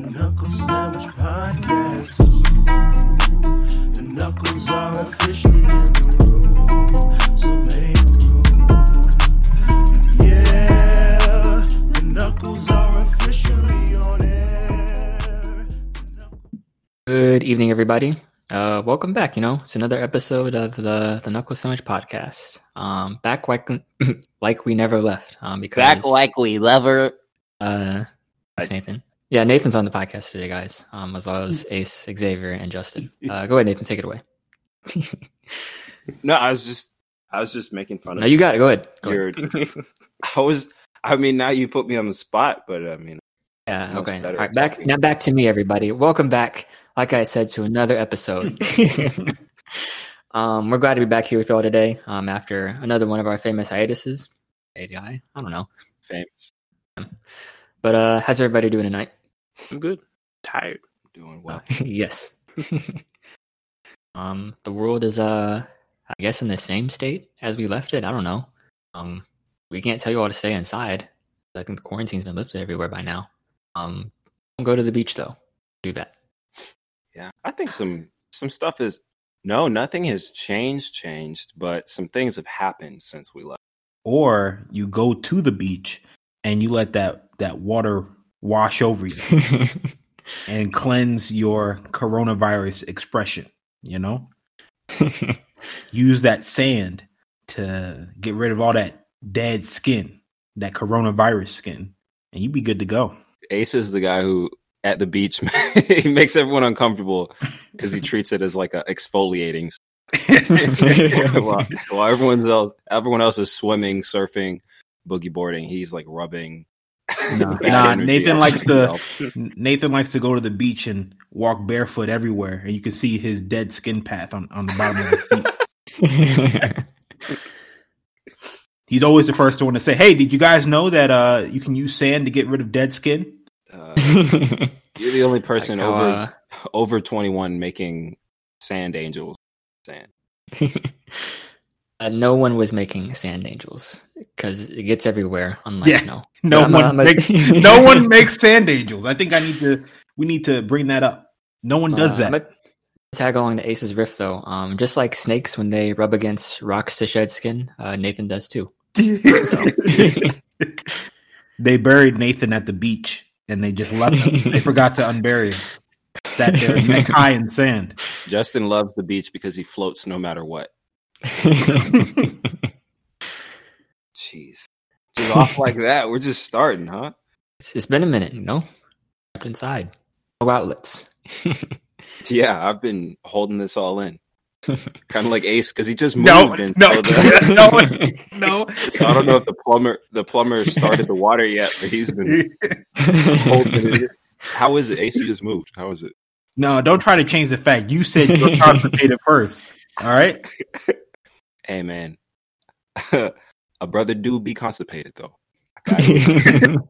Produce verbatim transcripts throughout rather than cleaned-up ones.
The Knuckle Sandwich Podcast. Ooh, the knuckles are officially in the room, so make room. Yeah, the knuckles are officially on air. Good evening, everybody. Uh, welcome back. You know, it's another episode of the the Knuckle Sandwich Podcast. Um, back like like we never left. Um, because back like we never. Uh, it's Nathan. Yeah, Nathan's on the podcast today, guys, um, as well as Ace, Xavier, and Justin. Uh, go ahead, Nathan, take it away. No, I was just, I was just making fun of. No, you got it. Go ahead. Go ahead. I was. I mean, now you put me on the spot, but I mean, yeah, okay. All right, back now, back to me, everybody. Welcome back, like I said, to another episode. um, we're glad to be back here with y'all today. Um, after another one of our famous hiatuses, A D I. I don't know, famous. But uh, how's everybody doing tonight? I'm good. Tired. Doing well. Uh, yes. um, the world is, uh, I guess, in the same state as we left it. I don't know. Um, we can't tell you all to stay inside. I think the quarantine's been lifted everywhere by now. Um, don't go to the beach though. Do that. Yeah, I think some some stuff is no, nothing has changed. Changed, but some things have happened since we left. Or you go to the beach and you let that that water wash over you and cleanse your coronavirus expression, you know? Use that sand to get rid of all that dead skin, that coronavirus skin, and you be good to go. Ace is the guy who, at the beach, he makes everyone uncomfortable because he treats it as like a exfoliating. while, while everyone's else, everyone else is swimming, surfing, boogie boarding, he's like rubbing. Nah, nah Nathan likes to Nathan likes to go to the beach and walk barefoot everywhere, and you can see his dead skin path on, on the bottom of the feet. He's always the first one to say, "Hey, did you guys know that uh, you can use sand to get rid of dead skin?" Uh, you're the only person like, over uh, over twenty-one making sand angels. Sand. Uh, no one was making sand angels because it gets everywhere. Unlike yeah, snow. no I'm one a, a... makes no one makes sand angels. I think I need to. We need to bring that up. No one does uh, that. Tag along to Ace's riff though. Um, just like snakes when they rub against rocks to shed skin, uh, Nathan does too. So. They buried Nathan at the beach and they just left him. They forgot to unbury him. Sat there neck high in sand. Justin loves the beach because he floats no matter what. Jeez, just off like that. We're just starting, huh? It's, it's been a minute, you know. Trapped inside, no outlets. Yeah, I've been holding this all in, kind of like Ace because he just moved. No, in no, the... no, no. So I don't know if the plumber, the plumber started the water yet, but he's been holding it in. How is it, Ace? You just moved. How is it? No, don't try to change the fact. You said you're trying to pay it first. All right. Hey, man, a brother do be constipated, though. You.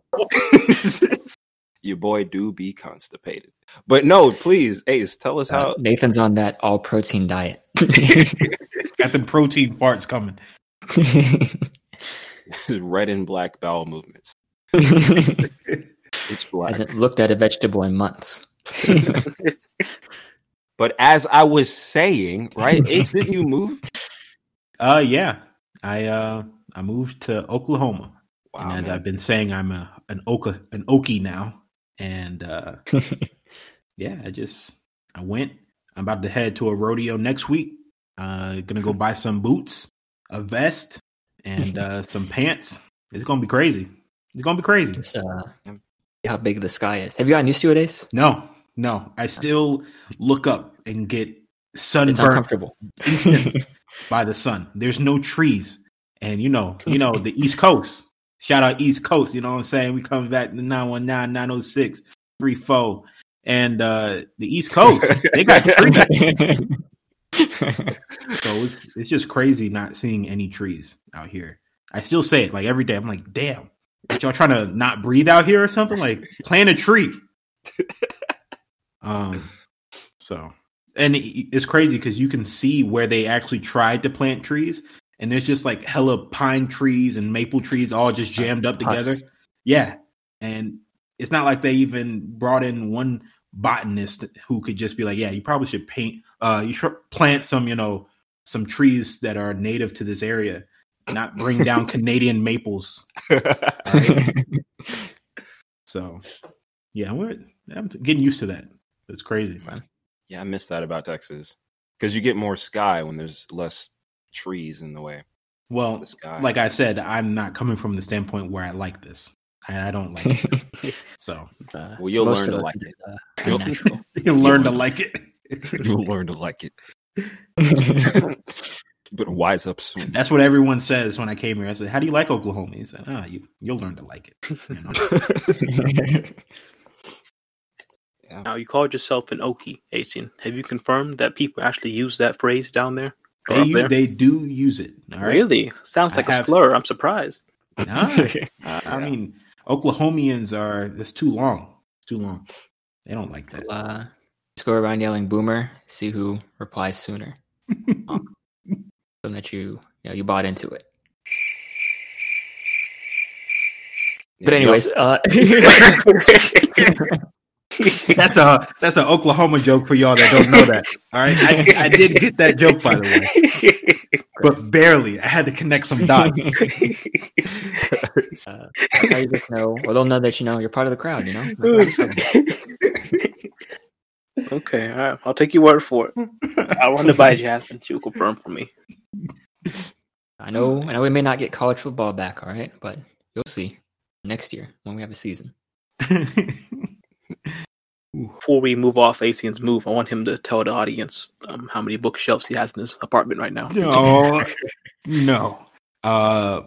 Your boy do be constipated. But no, please, Ace, tell us how. Uh, Nathan's on that all-protein diet. Got the protein farts coming. Red and black bowel movements. It's black. Hasn't looked at a vegetable in months. But as I was saying, right, Ace, didn't you move? Uh yeah, I uh I moved to Oklahoma, wow, and as I've been saying, I'm a an Oka an Okie now, and uh, yeah, I just I went. I'm about to head to a rodeo next week. Uh, gonna go buy some boots, a vest, and uh, some pants. It's gonna be crazy. It's gonna be crazy. Just, uh, how big the sky is. Have you gotten used to it, Ace? No, no. I still look up and get sunburned. It's uncomfortable. By the sun. There's no trees. And you know, you know, the East Coast. Shout out East Coast, you know what I'm saying? We come back to nine one nine, nine oh six, three four. And uh the East Coast, they got trees. So it's, it's just crazy not seeing any trees out here. I still say it like every day. I'm like, damn, y'all trying to not breathe out here or something? Like plant a tree. Um so And it's crazy because you can see where they actually tried to plant trees, and there's just like hella pine trees and maple trees all just jammed up together. Husks. Yeah, and it's not like they even brought in one botanist who could just be like, yeah, you probably should paint, uh, you should plant some, you know, some trees that are native to this area, not bring down Canadian maples. Right? So, yeah, we're, I'm getting used to that. It's crazy, man. Yeah, I miss that about Texas because you get more sky when there's less trees in the way. Well, the like I said, I'm not coming from the standpoint where I like this. I, I don't like it. So, uh, well, you'll learn to like it. it. You'll, you'll, you'll learn, learn to like it. You'll learn to like it. But wise up soon. That's what everyone says when I came here. I said, "How do you like Oklahoma?" He said, "Ah, oh, you you'll learn to like it." You know? Yeah. Now, you called yourself an Okie, Asian. Have you confirmed that people actually use that phrase down there? They, use, they do use it. All right? Really? Sounds like I a have... slur. I'm surprised. Nah, uh, I mean, Oklahomians are, it's too long. It's too long. They don't like that. Uh, just go around yelling boomer, see who replies sooner. um, so that you, you know, you bought into it. Yeah, but anyways. Nope. Uh... That's a that's an Oklahoma joke for y'all that don't know that. All right, I, I did get that joke, by the way, but barely. I had to connect some dots. Uh, that's how you just know, or they'll know that you know you're part of the crowd. You know. Okay, right, I'll take your word for it. I want to buy Jasmine. She'll confirm for me. I know. I know we may not get college football back. All right, but you'll see next year when we have a season. Before we move off Asian's move, I want him to tell the audience um, how many bookshelves he has in his apartment right now. No, no. Uh,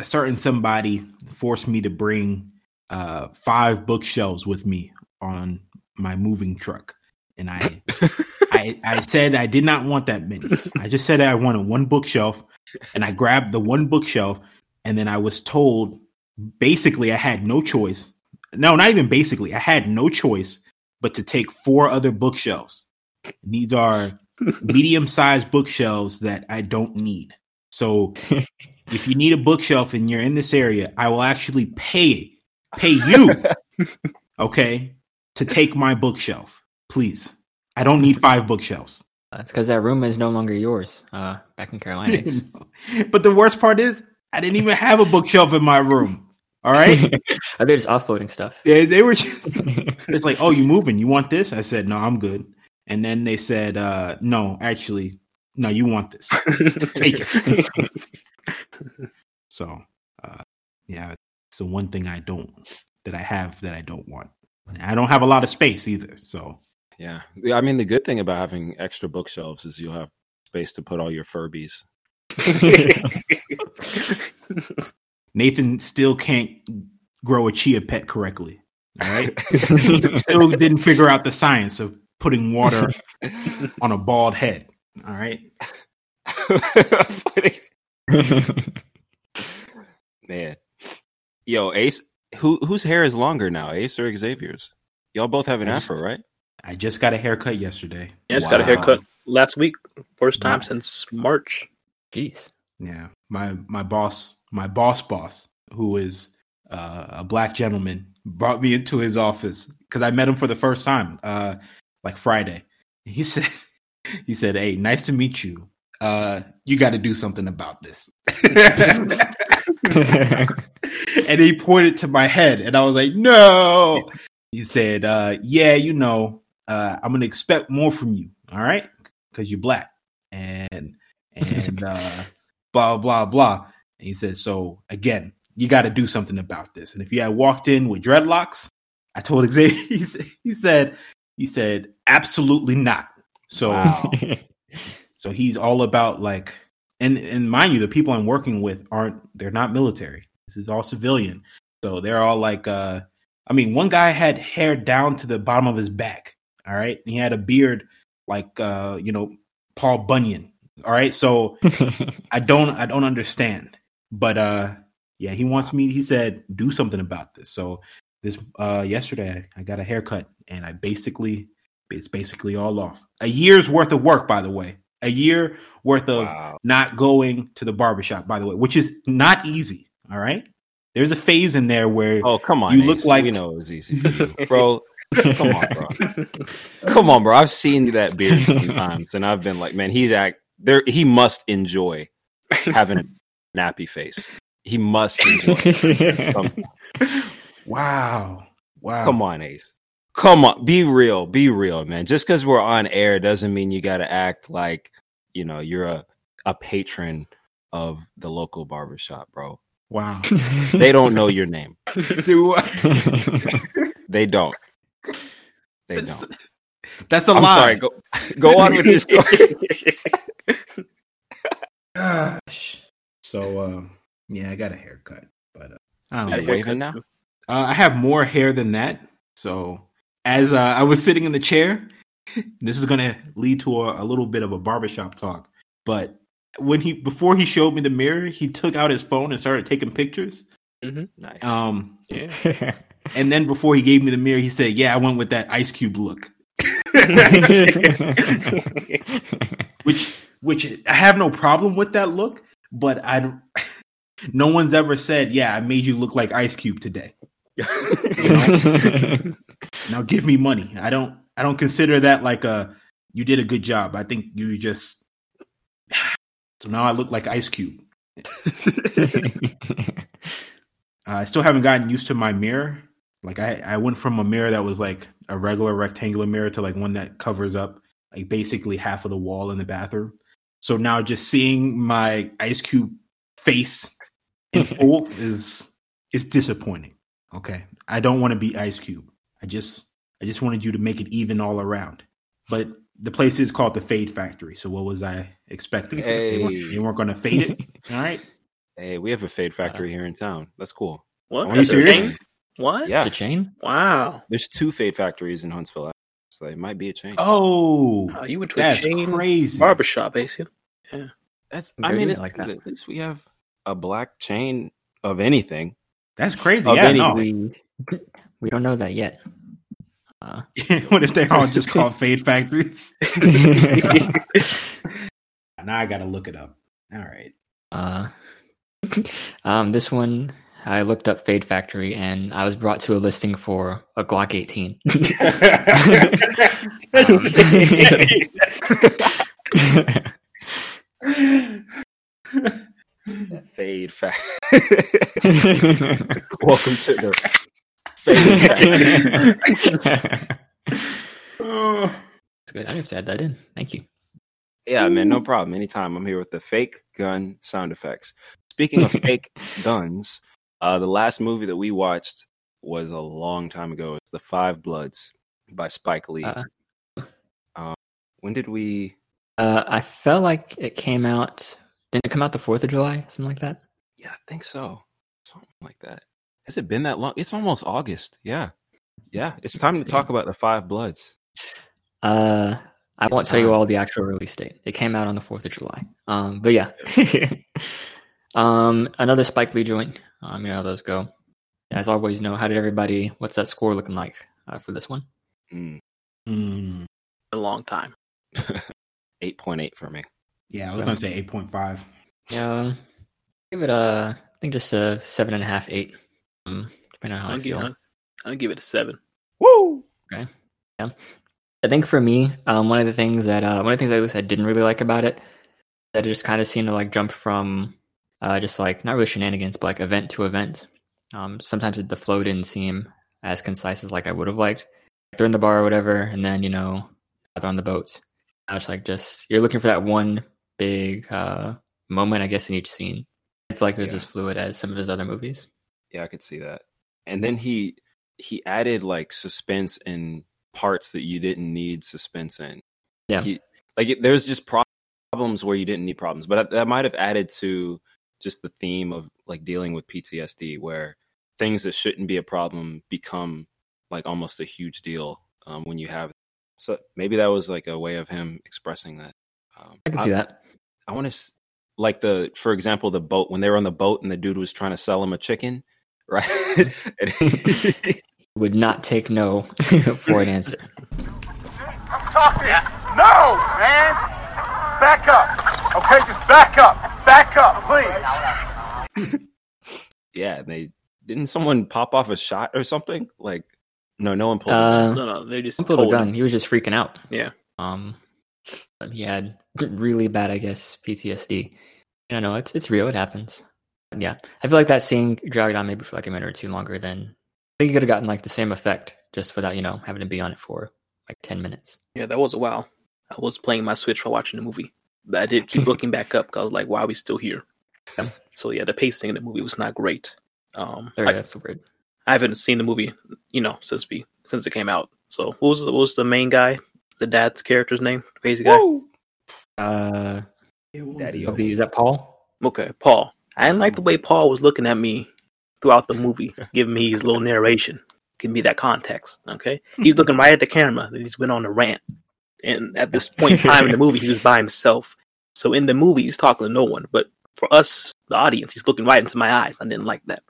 a certain somebody forced me to bring uh, five bookshelves with me on my moving truck, and I, I, I said I did not want that many. I just said I wanted one bookshelf, and I grabbed the one bookshelf, and then I was told basically I had no choice. No, not even basically. I had no choice but to take four other bookshelves. These are medium-sized bookshelves that I don't need. So if you need a bookshelf and you're in this area, I will actually pay pay you, okay, to take my bookshelf. Please. I don't need five bookshelves. That's because that room is no longer yours uh, back in Carolina. But the worst part is I didn't even have a bookshelf in my room. All right. They're just offloading stuff. They, they were just, it's like, oh, you moving? You want this? I said, no, I'm good. And then they said, uh, no, actually, no, you want this. Take it. So, uh, yeah, it's the one thing I don't, that I have that I don't want. And I don't have a lot of space either. So, yeah. I mean, the good thing about having extra bookshelves is you'll have space to put all your Furbies. Nathan still can't grow a chia pet correctly. All right. Still didn't figure out the science of putting water on a bald head. All right. Man. Yo, Ace, who whose hair is longer now? Ace or Xavier's? Y'all both have an just, afro, right? I just got a haircut yesterday. Yeah, I just wow. got a haircut last week. First time yeah. since March. Jeez. Yeah. My my boss, my boss boss, who is uh, a black gentleman, brought me into his office because I met him for the first time, uh, like Friday. He said, "He said, hey, nice to meet you. Uh, you got to do something about this." And he pointed to my head, and I was like, "No." He said, uh, "Yeah, you know, uh, I'm gonna expect more from you, all right? Because you're black." And and. Uh, blah, blah, blah. And he said, so, again, you got to do something about this. And if you had walked in with dreadlocks, I told Xavier, he said, he said, he said absolutely not. So, wow. So he's all about, like, and, and mind you, the people I'm working with aren't, they're not military. This is all civilian. So they're all like, uh, I mean, one guy had hair down to the bottom of his back. All right. And he had a beard like, uh, you know, Paul Bunyan. All right, so I don't, I don't understand, but uh, yeah, he wants me. He said, do something about this. So this uh, yesterday, I got a haircut, and I basically, it's basically all off. A year's worth of work, by the way. A year worth of wow. not going to the barbershop, by the way, which is not easy. All right, There's a phase in there where oh come on, you Ace. Look like you know it was easy, for you. Bro. Come on, bro. Come on, bro. I've seen that beard a few times, and I've been like, man, he's act there. He must enjoy having a nappy face. He must enjoy. It. Wow, wow. Come on, Ace. Come on. Be real. Be real, man. Just because we're on air doesn't mean you got to act like you know you're a a patron of the local barbershop, bro. Wow. They don't know your name. Do they don't. They that's, don't. That's a I'm lie. Sorry. Go, go on with this. Gosh. So, uh, yeah, I got a haircut, but uh, I don't know. Waving now? Uh, I have more hair than that. So, as uh, I was sitting in the chair, this is going to lead to a, a little bit of a barbershop talk, but when he before he showed me the mirror, he took out his phone and started taking pictures. Mm-hmm. Nice. Um, yeah. And then before he gave me the mirror, he said, "Yeah, I went with that Ice Cube look," which which I have no problem with that look, but I no one's ever said, "Yeah, I made you look like Ice Cube today." You know? Now give me money. I don't I don't consider that like a you did a good job. I think you just. So now I look like Ice Cube. uh, I still haven't gotten used to my mirror. Like I, I went from a mirror that was like a regular rectangular mirror to like one that covers up like basically half of the wall in the bathroom. So now just seeing my Ice Cube face in full is is disappointing. Okay, I don't want to be Ice Cube. I just I just wanted you to make it even all around, but. The place is called the Fade Factory, so what was I expecting? Hey. They weren't, weren't going to fade it, all right? Hey, we have a Fade Factory here in town. That's cool. What? Are you serious? What? Yeah. It's a chain? Wow. There's two Fade Factories in Huntsville, so it might be a chain. Oh, oh you went to a chain crazy. Barbershop, basically. Yeah, that's. I mean, it's like that. At least we have a black chain of anything. That's crazy. Of yeah, no. we, we don't know that yet. Uh, what if they all just call Fade Factories? Now I gotta look it up. All right. Uh, um, this one I looked up Fade Factory, and I was brought to a listing for a Glock eighteen. um, Fade Factory. Welcome to the. That's good. I have to add that in. Thank you. Yeah, man, no problem. Anytime. I'm here with the fake gun sound effects. Speaking of fake guns, uh, the last movie that we watched was a long time ago. It's The Five Bloods by Spike Lee. Uh, um, when did we? Uh, I felt like it came out. Didn't it come out the Fourth of July? Something like that. Yeah, I think so. Something like that. Has it been that long? It's almost August. Yeah. Yeah. It's time to talk about The Five Bloods. Uh, I it's won't time. tell you all the actual release date. It came out on the fourth of July. Um, but yeah. um, another Spike Lee joint. Um, you know how those go. As always, you know, how did everybody, what's that score looking like uh, for this one? Mm. Mm. A long time. eight point eight for me. Yeah, I was going to say eight point five. Yeah. Give it a, I think just a seven and a half, eight. Um, depending on how I'll I feel. Give, I'll give it a seven. Woo! Okay. Yeah. I think for me, um, one of the things that uh, one of the things at least I didn't really like about it, that it just kind of seemed to like jump from uh, just like not really shenanigans, but like event to event. Um, sometimes the flow didn't seem as concise as like I would have liked. They're in the bar or whatever, and then you know they're on the boats. Now it's like just you're looking for that one big uh, moment, I guess, in each scene. I feel like it was yeah. as fluid as some of his other movies. Yeah, I could see that. And then he he added like suspense in parts that you didn't need suspense in. Yeah, he, like it, there's just pro- problems where you didn't need problems, but that might have added to just the theme of like dealing with P T S D, where things that shouldn't be a problem become like almost a huge deal um, when you have. So maybe that was like a way of him expressing that. Um, I can see I, that. I want to like the for example the boat when they were on the boat and the dude was trying to sell him a chicken. Right. Would not take no for an answer. I'm talking. No, man. Back up. Okay, just back up. Back up, please. Yeah, they Didn't someone pop off a shot or something? Like, no, no one pulled uh, a gun. No, no, they just pulled a gun. Him. He was just freaking out. Yeah. Um, he had really bad, I guess, P T S D. You know, it's it's real. It happens. Yeah, I feel like that scene dragged on maybe for like a minute or two longer than I think you could have gotten like the same effect just without, you know, having to be on it for like ten minutes. Yeah, that was a while. I was playing my Switch while watching the movie, but I did keep looking back up because I was like, "Why are we still here?" Yeah. So yeah, the pacing in the movie was not great. Um, there, I, that's the word. I haven't seen the movie, you know, since we since it came out. So what was the, what was the main guy, the dad's character's name, the crazy guy? Woo! Uh, Daddy, is that Paul? Okay, Paul. I didn't like the way Paul was looking at me throughout the movie, giving me his little narration, giving me that context, okay? He's looking right at the camera, and he's went on a rant. And at this point in time in the movie, he was by himself. So in the movie, he's talking to no one. But for us, the audience, he's looking right into my eyes. I didn't like that.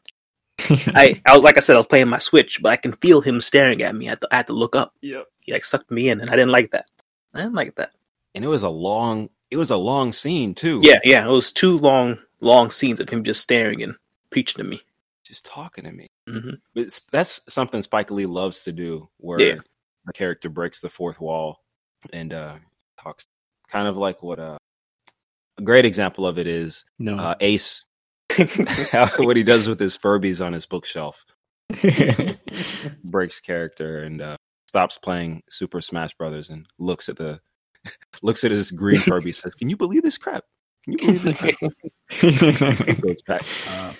I, I was, like I said, I was playing my Switch, but I can feel him staring at me. I had to, I had to look up. Yep. He like sucked me in, and I didn't like that. I didn't like that. And it was a long, it was a long scene, too. Yeah, yeah, it was too long. Long scenes of him just staring and preaching to me, just talking to me. Mm-hmm. That's something Spike Lee loves to do, where yeah. the character breaks the fourth wall and uh, talks. Kind of like what uh, a great example of it is no. uh, Ace, how, what he does with his Furbies on his bookshelf. Breaks character and uh, stops playing Super Smash Brothers and looks at the looks at his green Furby. Says, "Can you believe this crap?" You believe this? uh,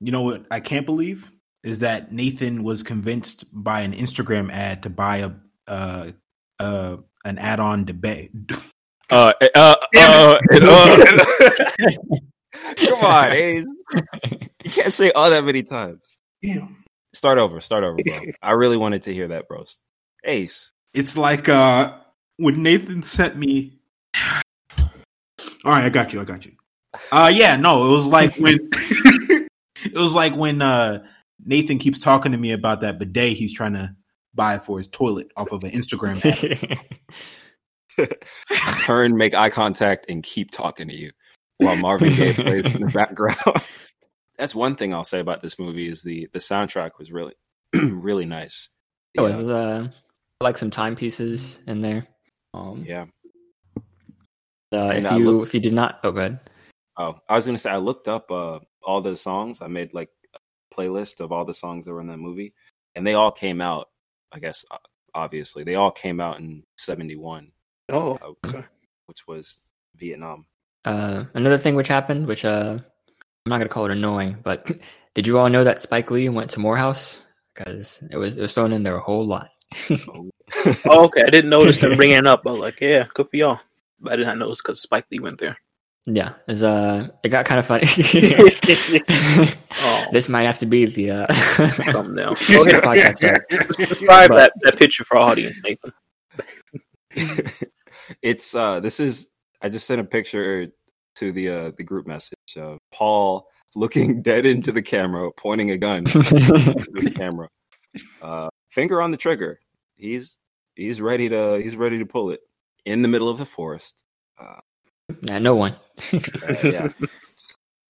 you know what I can't believe is that Nathan was convinced by an Instagram ad to buy a uh, uh, an add-on debate. Uh, uh, uh, uh, uh, Come on, Ace. You can't say all that many times. Damn. Start over. Start over, bro. I really wanted to hear that, bro. Ace. It's like uh, when Nathan sent me. All right, I got you. I got you. Uh, yeah, no, it was like when it was like when uh, Nathan keeps talking to me about that bidet he's trying to buy for his toilet off of an Instagram ad. I turn, make eye contact, and keep talking to you while Marvin Gaye plays in the background. That's one thing I'll say about this movie is the the soundtrack was really really nice. It was uh, like some timepieces in there. Um, yeah. Uh, if you looked, if you did not, oh, good. Oh, I was going to say, I looked up uh, all the songs. I made like a playlist of all the songs that were in that movie. And they all came out, I guess, obviously. They all came out in seventy-one. Oh, uh, okay. Which was Vietnam. Uh, another thing which happened, which uh, I'm not going to call it annoying, but did you all know that Spike Lee went to Morehouse? Because it was, it was thrown in there a whole lot. oh. oh, okay. I didn't notice them bringing it up. I was like, yeah, good for y'all. But I did not know it was because Spike Lee went there. Yeah, it's, uh, it got kind of funny. oh. This might have to be the uh, thumbnail. Describe that, that picture for audience, Nathan. it's uh, this is. I just sent a picture to the uh, the group message of Paul looking dead into the camera, pointing a gun to the camera, uh, finger on the trigger. He's he's ready to he's ready to pull it. In the middle of the forest. Uh, nah, no one. uh, yeah.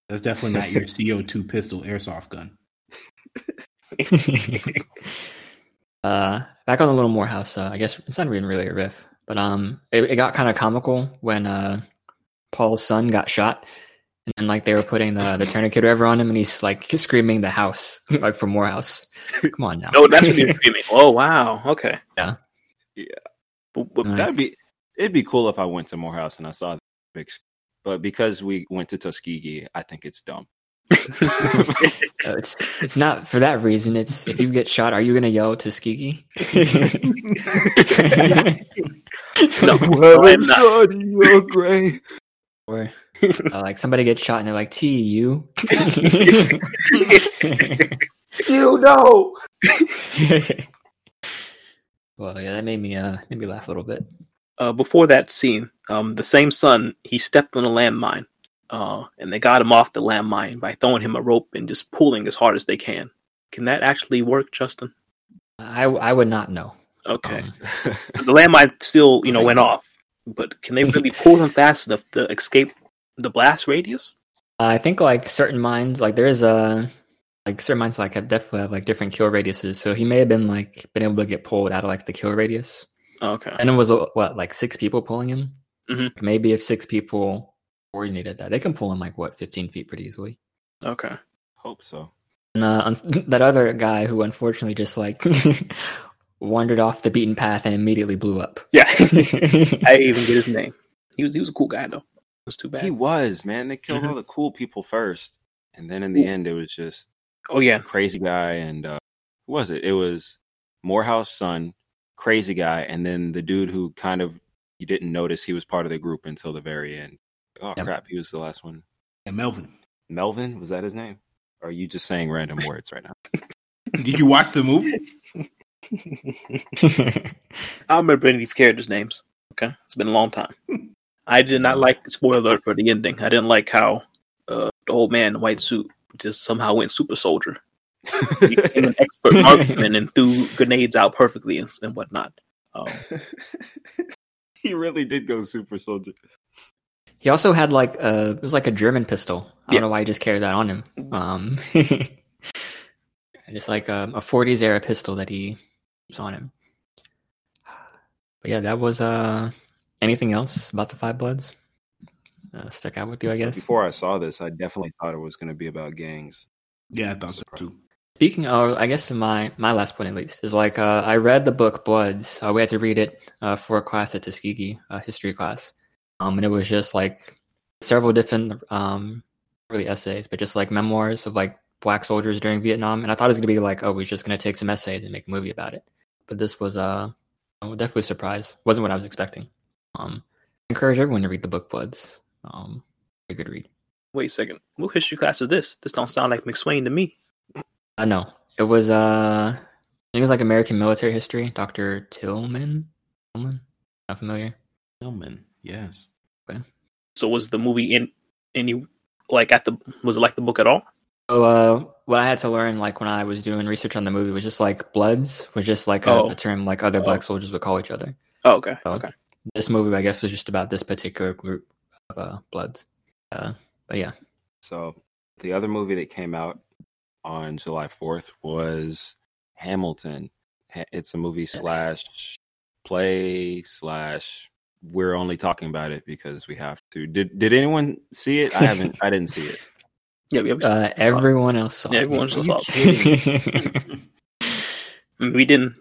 That's definitely not your C O two pistol airsoft gun. uh, back on the Little Morehouse, uh, I guess it's not even really a riff, but um, it, it got kind of comical when uh, Paul's son got shot, and, and like they were putting the, the tourniquet or whatever on him, and he's like screaming the house, like from Morehouse. Come on now. No, that's what you're screaming. Oh, wow. Okay. Yeah. Yeah. But, but that'd be... It'd be cool if I went to Morehouse and I saw the big screen. But because we went to Tuskegee, I think it's dumb. no, it's it's not for that reason. It's if you get shot, are you going to yell Tuskegee? no, well, I'm shot, you're gray. Or uh, like somebody gets shot and they're like, T U. you know. well, yeah, that made me uh made me laugh a little bit. Uh, before that scene, um, the same son, he stepped on a landmine, uh, and they got him off the landmine by throwing him a rope and just pulling as hard as they can. Can that actually work, Justin? I, I would not know. Okay. Um. The landmine still, you know, went off, but can they really pull him fast enough to escape the blast radius? Uh, I think like certain mines, like there is a like certain mines like have definitely have like different kill radiuses. So he may have been like been able to get pulled out of like the kill radius. Okay. And it was what, like six people pulling him? Mm-hmm. Maybe if six people coordinated that, they can pull him like what, fifteen feet pretty easily. Okay. Hope so. And uh, un- that other guy who unfortunately just like wandered off the beaten path and immediately blew up. Yeah. I didn't even get his name. He was he was a cool guy though. It was too bad. He was, man. They killed mm-hmm. all the cool people first. And then in the Ooh. end, it was just oh yeah, crazy guy. And uh, who was it? It was Morehouse's son, crazy guy. And then the dude who kind of you didn't notice he was part of the group until the very end. Oh, yep. Crap. He was the last one. Yeah, Melvin. Melvin? Was that his name? Or are you just saying random words right now? Did you watch the movie? I don't remember any of these characters' names. Okay. It's been a long time. I did not like, spoiler alert for the ending. I didn't like how uh, the old man in the white suit just somehow went super soldier. He became an expert marksman and threw grenades out perfectly and, and whatnot. Um, he really did go super soldier. He also had like a, it was like a German pistol. I yeah. don't know why he just carried that on him. Um, just like a, a forties era pistol that he keeps on him. But yeah, that was uh, anything else about the Five Bloods? Uh, stuck out with you, I guess. Before I saw this, I definitely thought it was going to be about gangs. Yeah, I thought so too. Speaking of, I guess my, my last point at least is like uh, I read the book Bloods. Uh, we had to read it uh, for a class at Tuskegee, a history class. Um, and it was just like several different, um, really essays, but just like memoirs of like black soldiers during Vietnam. And I thought it was gonna be like, oh, we're just gonna take some essays and make a movie about it. But this was uh, definitely a surprise. Wasn't what I was expecting. Um, encourage everyone to read the book Bloods. Um, a good read. Wait a second, what history class is this? This don't sound like McSwain to me. I uh, know it was. Uh, it was like American military history. Doctor Tillman. Tillman, not familiar. Tillman. Yes. Okay. So was the movie in any like at the was it like the book at all? Oh, uh, what I had to learn like when I was doing research on the movie was just like Bloods was just like a, oh. a term like other oh. black soldiers would call each other. Oh, okay. So okay. This movie, I guess, was just about this particular group of uh, Bloods. Uh, but yeah. So the other movie that came out on July fourth was Hamilton. It's a movie slash play slash. We're only talking about it because we have to. Did Did anyone see it? I haven't. I didn't see it. Yeah, we uh, everyone else saw. Yeah, everyone else saw. It. We didn't.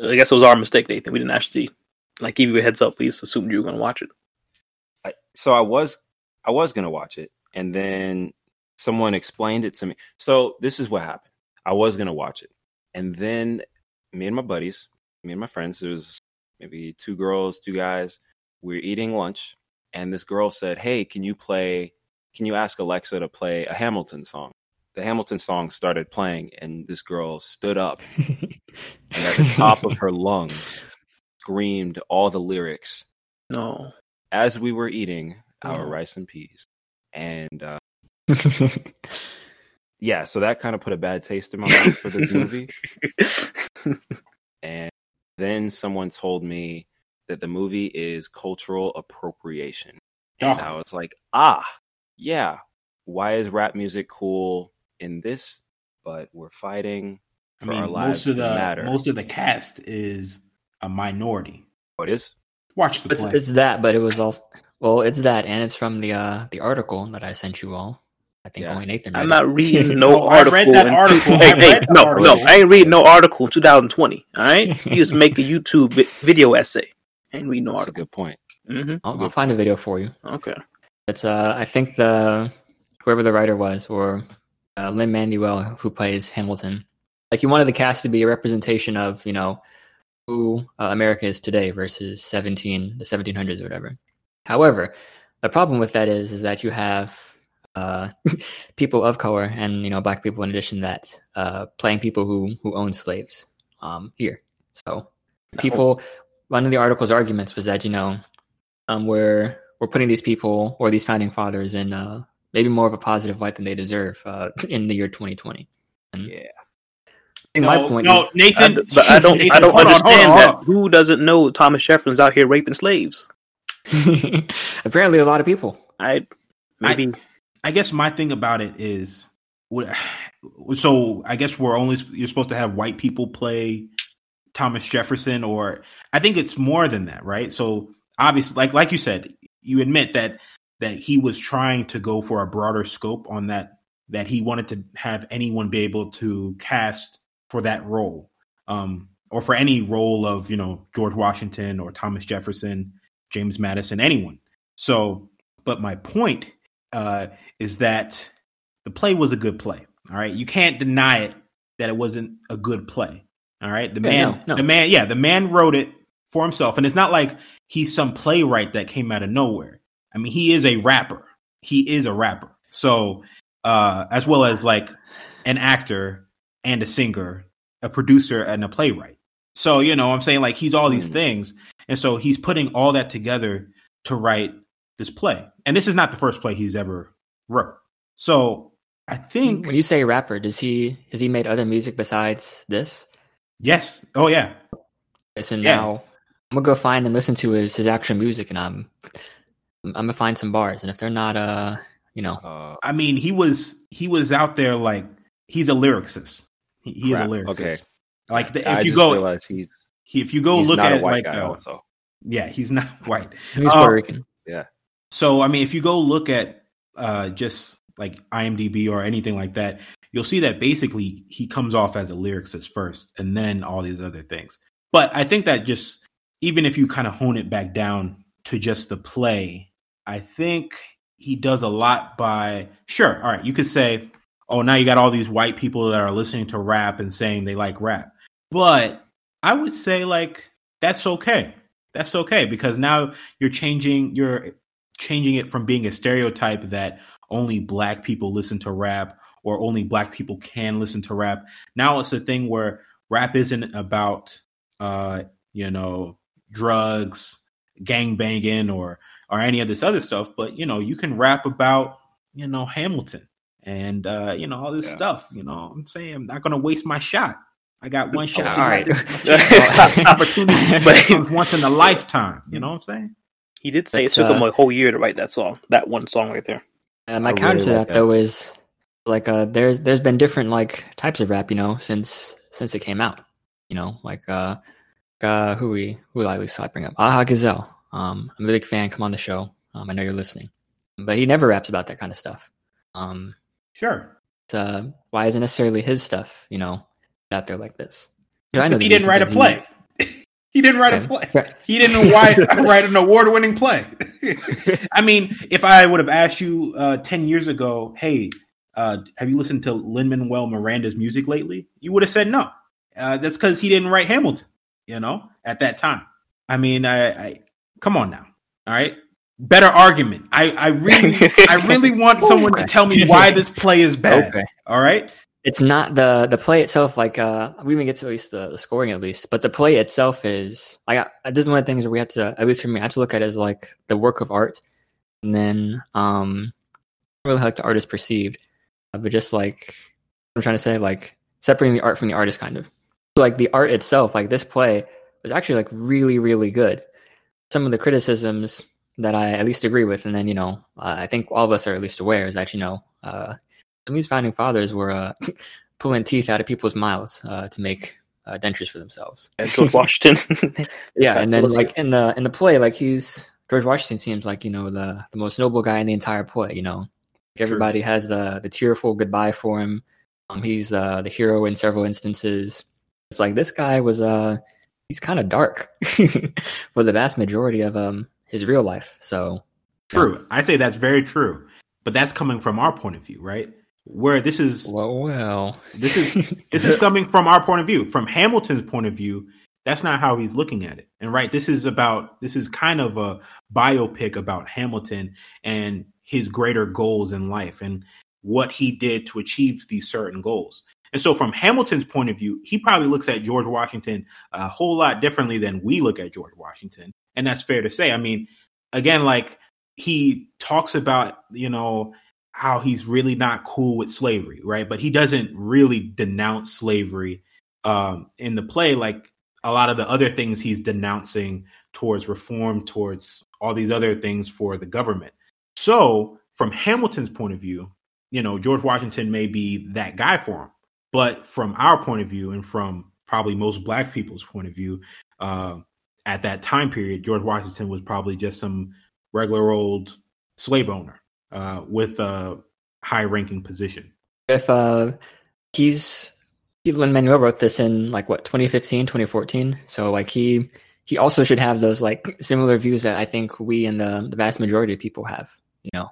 I guess it was our mistake, Nathan. We didn't actually like give you a heads up. We just assumed you were going to watch it. I, so I was. I was going to watch it, and then someone explained it to me. So this is what happened. I was going to watch it, and then me and my buddies, me and my friends. There was maybe two girls, two guys. We're eating lunch, and this girl said, hey, can you play, can you ask Alexa to play a Hamilton song? The Hamilton song started playing, and this girl stood up and at the top of her lungs screamed all the lyrics. No. As we were eating our no. rice and peas. And uh, yeah, so that kind of put a bad taste in my mouth for this movie. And then someone told me that the movie is cultural appropriation. And oh. I was like, ah, yeah. Why is rap music cool in this? But we're fighting for I mean, our lives most of the, to matter. Most of the cast is a minority. Oh, it is? Watch the it's, play. It's that, but it was also... Well, it's that, and it's from the uh, the article that I sent you all. I think yeah. only Nathan read I'm not it. reading no, no article. I read that article. And, hey, I read hey, no, article. no, I ain't reading no article in twenty twenty, all right? You just make a YouTube video essay. And we know that's a good point. Mm-hmm. I'll, I'll find a video for you. Okay. It's uh, I think the whoever the writer was, or uh, Lin-Manuel who plays Hamilton, like he wanted the cast to be a representation of you know who uh, America is today versus seventeen the seventeen hundreds or whatever. However, the problem with that is is that you have uh, people of color and you know black people in addition to that uh, playing people who who own slaves um, here. So people. Oh. One of the article's arguments was that, you know, um, we're, we're putting these people or these founding fathers in uh, maybe more of a positive light than they deserve uh, in the year twenty twenty. And yeah. No, my point no, is, Nathan. I, but I don't, Nathan, I don't understand on, hold on, hold on. that. Who doesn't know Thomas Jefferson's out here raping slaves? Apparently a lot of people. I, maybe. I, I guess my thing about it is, so I guess we're only you're supposed to have white people play Thomas Jefferson, or I think it's more than that, right? So obviously, like like you said, you admit that that he was trying to go for a broader scope on that, that he wanted to have anyone be able to cast for that role, um, or for any role of, you know, George Washington or Thomas Jefferson, James Madison, anyone. So, but my point uh, is that the play was a good play. All right. You can't deny it that it wasn't a good play. All right. The yeah, man, no, no. the man, yeah, the man wrote it for himself. And it's not like he's some playwright that came out of nowhere. I mean, he is a rapper. He is a rapper. So, uh, as well as like an actor and a singer, a producer and a playwright. So, you know, I'm saying like he's all these mm. things. And so he's putting all that together to write this play. And this is not the first play he's ever wrote. So I think when you say rapper, does he has he made other music besides this? Yes. Oh yeah. So yeah. Now I'm gonna go find and listen to his, his actual music, and I'm I'm gonna find some bars. And if they're not, uh, you know, uh, I mean, he was he was out there like he's a lyricist. He, he is a lyricist. Okay. Like the, if I you just go, he's, he, if you go he's look not at a white it, like, guy uh, also. Yeah, he's not white. He's um, Puerto Rican. Yeah. So I mean, if you go look at uh, just like I M D B or anything like that, you'll see that basically he comes off as a lyricist first and then all these other things. But I think that just even if you kind of hone it back down to just the play, I think he does a lot by sure. All right. You could say, oh, now you got all these white people that are listening to rap and saying they like rap. But I would say like, that's okay. That's okay. Because now you're changing, you're changing it from being a stereotype that only black people listen to rap or only black people can listen to rap. Now it's a thing where rap isn't about, uh, you know, drugs, gang banging or, or any of this other stuff. But, you know, you can rap about, you know, Hamilton and, uh, you know, all this yeah. stuff. You know, I'm saying I'm not going to waste my shot. I got one shot. All right. Opportunity but once in a lifetime. You know what I'm saying? He did say it's, it took uh, him a whole year to write that song, that one song right there. Uh, my I counter really to that, like though, that. is like uh, there's there's been different like types of rap, you know, since since it came out, you know, like uh, uh, who we who I least bring up, Aha Gazelle. Um, I'm a big fan. Come on the show. Um, I know you're listening, but he never raps about that kind of stuff. Um, sure. Uh, why isn't necessarily his stuff, you know, out there like this? I know he didn't write a play. He didn't write a play. He didn't write an award-winning play. I mean, if I would have asked you uh, ten years ago, hey, uh, have you listened to Lin-Manuel Miranda's music lately? You would have said no. Uh, that's because he didn't write Hamilton, you know, at that time. I mean, I, I come on now. All right. Better argument. I, I really I really want someone to tell me why this play is bad. Okay. All right. It's not the, the play itself, like, uh, we even get to at least the, the scoring at least, but the play itself is, I got, this is one of the things where we have to, at least for me, I have to look at it as like the work of art. And then, um, I really like the artist perceived, but just like, I'm trying to say, like, separating the art from the artist kind of. Like the art itself, like this play was actually like really, really good. Some of the criticisms that I at least agree with, and then, you know, uh, I think all of us are at least aware is that, you know, uh, some of these founding fathers were uh, pulling teeth out of people's mouths uh, to make uh, dentures for themselves. And George Washington, yeah. And then, like in the in the play, like he's George Washington seems like, you know, the, the most noble guy in the entire play. You know, like, everybody True. has the the tearful goodbye for him. Um, he's uh, the hero in several instances. It's like this guy was uh he's kind of dark for the vast majority of um his real life. So true, yeah. I say that's very true. But that's coming from our point of view, right? Where this is well, well. this is this is coming from our point of view, from Hamilton's point of view. That's not how he's looking at it. And right, this is about this is kind of a biopic about Hamilton and his greater goals in life and what he did to achieve these certain goals. And so, from Hamilton's point of view, he probably looks at George Washington a whole lot differently than we look at George Washington, and that's fair to say. I mean, again, like he talks about, you know, how he's really not cool with slavery, right? But he doesn't really denounce slavery um, in the play, like a lot of the other things he's denouncing towards reform, towards all these other things for the government. So from Hamilton's point of view, you know, George Washington may be that guy for him. But from our point of view, and from probably most black people's point of view, uh, at that time period, George Washington was probably just some regular old slave owner uh, with a high-ranking position. If uh, he's Lin-Manuel wrote this in like what twenty fifteen, twenty fourteen, so like he he also should have those like similar views that I think we and the the vast majority of people have. You know,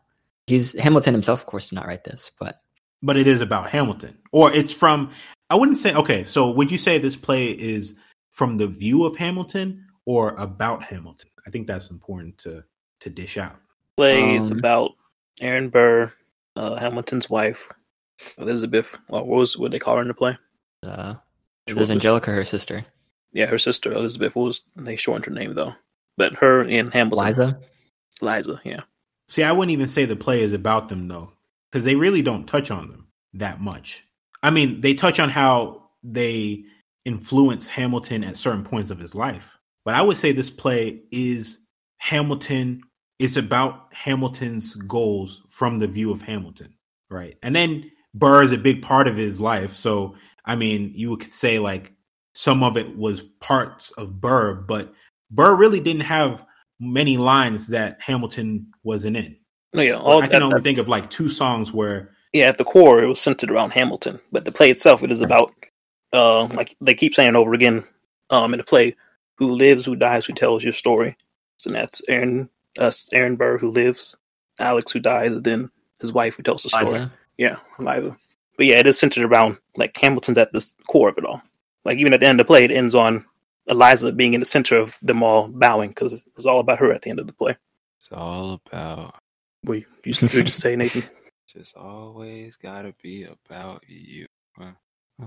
he's Hamilton himself, of course, did not write this, but but it is about Hamilton, or it's from. I wouldn't say okay. So would you say this play is from the view of Hamilton or about Hamilton? I think that's important to to dish out. Play is um, about Aaron Burr, uh, Hamilton's wife, Elizabeth. Well, what was what they call her in the play? Uh, it was Angelica, her sister. Yeah, her sister Elizabeth. What was they shortened her name though? But her and Hamilton. Eliza. Eliza. Yeah. See, I wouldn't even say the play is about them though, because they really don't touch on them that much. I mean, they touch on how they influence Hamilton at certain points of his life, but I would say this play is Hamilton. It's about Hamilton's goals from the view of Hamilton, right? And then Burr is a big part of his life, so I mean, you could say like some of it was parts of Burr, but Burr really didn't have many lines that Hamilton wasn't in. No, yeah, all I can only that, think of like two songs where. Yeah, at the core, it was centered around Hamilton, but the play itself, it is about uh, like they keep saying over again um, in the play, who lives, who dies, who tells your story. So that's Aaron, uh, Aaron Burr, who lives, Alex, who dies, and then his wife, who tells the story. Eliza. Yeah, Eliza. But yeah, it is centered around like Hamilton's at the core of it all. Like even at the end of the play, it ends on Eliza being in the center of them all bowing because it was all about her at the end of the play. It's all about. Wait, you just say, Nathan? Just always gotta be about you. Huh. Huh.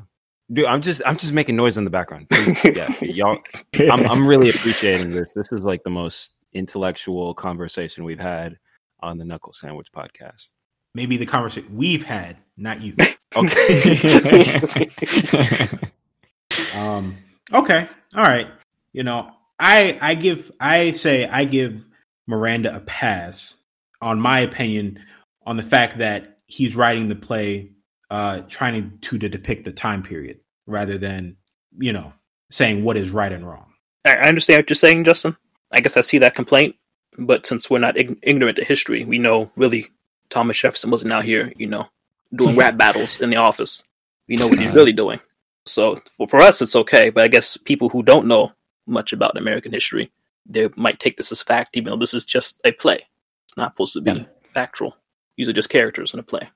Dude, I'm just I'm just making noise in the background. Please, yeah, y'all, I'm I'm really appreciating this. This is like the most intellectual conversation we've had on the Knuckle Sandwich podcast. Maybe the conversation we've had, not you. Okay. um. Okay. All right. You know, I I give I say I give Miranda a pass on my opinion on the fact that he's writing the play, uh, trying to, to depict the time period rather than, you know, saying what is right and wrong. I understand what you're saying, Justin. I guess I see that complaint, but since we're not ig- ignorant to history, we know really Thomas Jefferson wasn't out here, you know, doing rap battles in the office. We know what he's really doing. So for, for us, it's okay. But I guess people who don't know much about American history, they might take this as fact, even though this is just a play. It's not supposed to be yeah. factual. These are just characters in a play.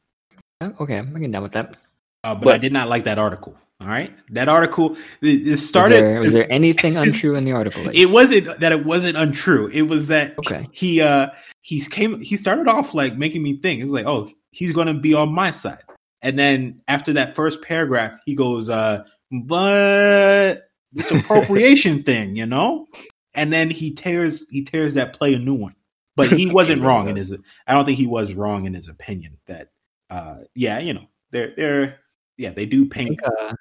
Okay, I'm getting down with that. Uh, but, but I did not like that article. All right, that article it, it started. Was there, was there anything untrue in the article? Like? It wasn't that it wasn't untrue. It was that okay. he uh, he came. He started off like making me think. It was like, oh, he's going to be on my side. And then after that first paragraph, he goes, uh, but this appropriation thing, you know. And then he tears he tears that play a new one. But he wasn't wrong in his. I don't think he was wrong in his opinion. That, uh, yeah, you know, they're they're yeah, they do paint. I think, uh,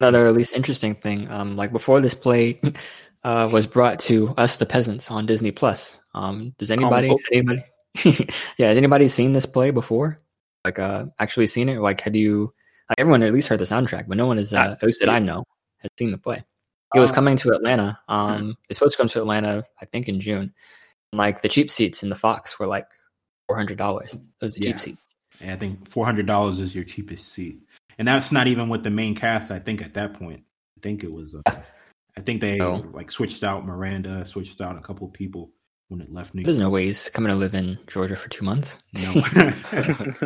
another at least interesting thing, um, like before this play uh, was brought to us, the peasants on Disney Plus. Um, does anybody, um, anybody, yeah, has anybody seen this play before? Like, uh, actually seen it? Like, had you? Like, everyone at least heard the soundtrack, but no one is uh, at least that I know has seen the play. It was coming to Atlanta. Um, it's supposed to come to Atlanta, I think, in June. Like the cheap seats in the Fox were like four hundred dollars. Those are the yeah. cheap seats. And I think four hundred dollars is your cheapest seat. And that's not even with the main cast, I think, at that point. I think it was, uh, I think they oh. like switched out Miranda, switched out a couple of people when it left New York. There's no way he's coming to live in Georgia for two months. No. so.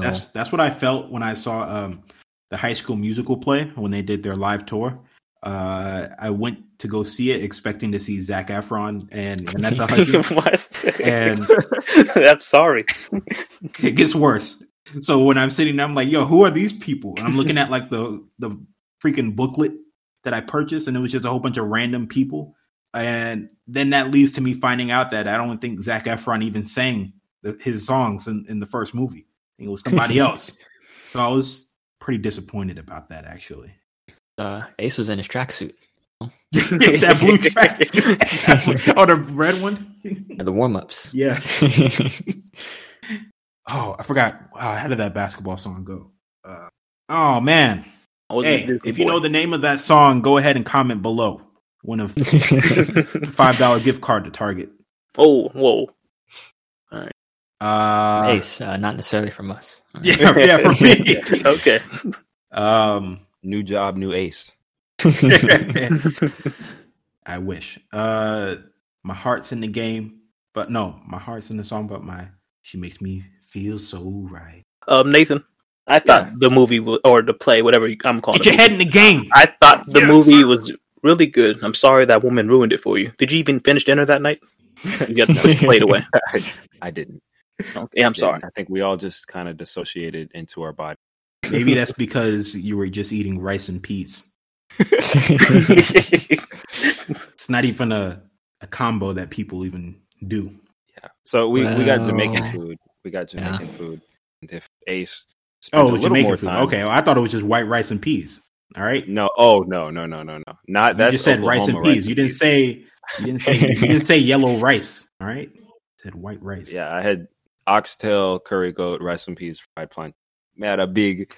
That's that's what I felt when I saw um, the High School Musical play when they did their live tour. Uh, I went to go see it expecting to see Zac Efron and Vanessa Hudgens. and I'm sorry. It gets worse. So when I'm sitting there, I'm like, yo, who are these people? And I'm looking at like the, the freaking booklet that I purchased, and it was just a whole bunch of random people. And then that leads to me finding out that I don't think Zac Efron even sang the, his songs in, in the first movie. I think it was somebody else. So I was pretty disappointed about that, actually. Uh, Ace was in his tracksuit. That blue tracksuit. Oh, the red one? The warm ups. Yeah. Oh, I forgot. Uh, how did that basketball song go? Uh, oh, man. Hey, if you boy. know the name of that song, go ahead and comment below. Win a five dollars gift card to Target. Oh, whoa. All right. Uh, Ace, uh, not necessarily from us. Right. Yeah, yeah, for me. Okay. Um, new job, new Ace. I wish. Uh, my heart's in the game, but no, my heart's in the song, but my she makes me feel so right. Um, Nathan, I thought yeah. the movie was, or the play, whatever I'm calling it. Get your head in the game. I thought the yes. movie was really good. I'm sorry that woman ruined it for you. Did you even finish dinner that night? You got the plate away. I, I didn't. Okay, I'm I didn't. sorry. I think we all just kind of dissociated into our body. Maybe that's because you were just eating rice and peas. It's not even a, a combo that people even do. Yeah. So we, well, we got Jamaican food. We got Jamaican yeah. food. And if Ace spent oh, a little Jamaican more food. Time, okay, well, I thought it was just white rice and peas. All right. No. Oh no no no no no. Not you that's just said Oklahoma rice and rice peas. And you didn't peas. say you didn't say you didn't say yellow rice. All right. You said white rice. Yeah, I had oxtail, curry goat, rice and peas, fried plantain. I had a big,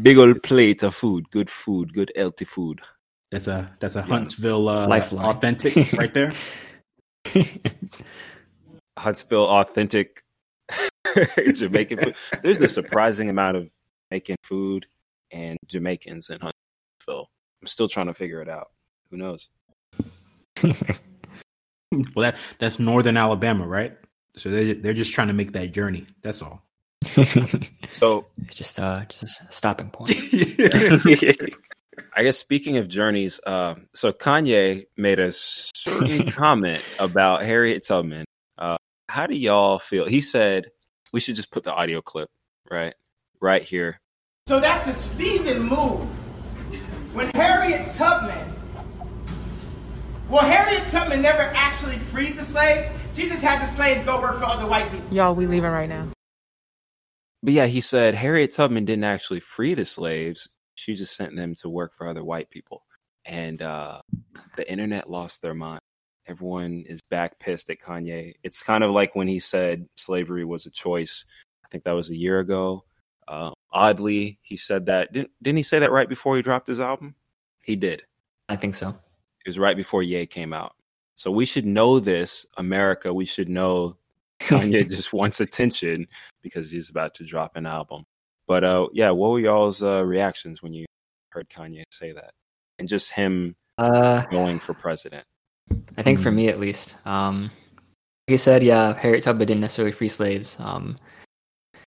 big old plate of food. Good food. Good healthy food. That's a that's a Huntsville uh, lifeline authentic right there. Huntsville authentic Jamaican food. There's a surprising amount of Jamaican food and Jamaicans in Huntsville. I'm still trying to figure it out. Who knows? Well, that that's northern Alabama, right? So they they're just trying to make that journey. That's all. So it's just uh just a stopping point. I guess speaking of journeys, uh, so Kanye made a certain comment about Harriet Tubman. Uh, how do y'all feel? He said we should just put the audio clip right, right here. So that's a Stephen move. When Harriet Tubman, well, Harriet Tubman never actually freed the slaves. She just had the slaves go work for other white people. Y'all, we leaving right now. But yeah, he said Harriet Tubman didn't actually free the slaves. She just sent them to work for other white people. And uh, the internet lost their mind. Everyone is back pissed at Kanye. It's kind of like when he said slavery was a choice. I think that was a year ago. Uh, oddly, he said that. Didn't, didn't he say that right before he dropped his album? He did. I think so. It was right before Ye came out. So we should know this, America. We should know Kanye just wants attention because he's about to drop an album. But uh, yeah, what were y'all's uh, reactions when you heard Kanye say that? And just him uh, going for president? I think for me, at least. Um, like you said, yeah, Harriet Tubman didn't necessarily free slaves. Um,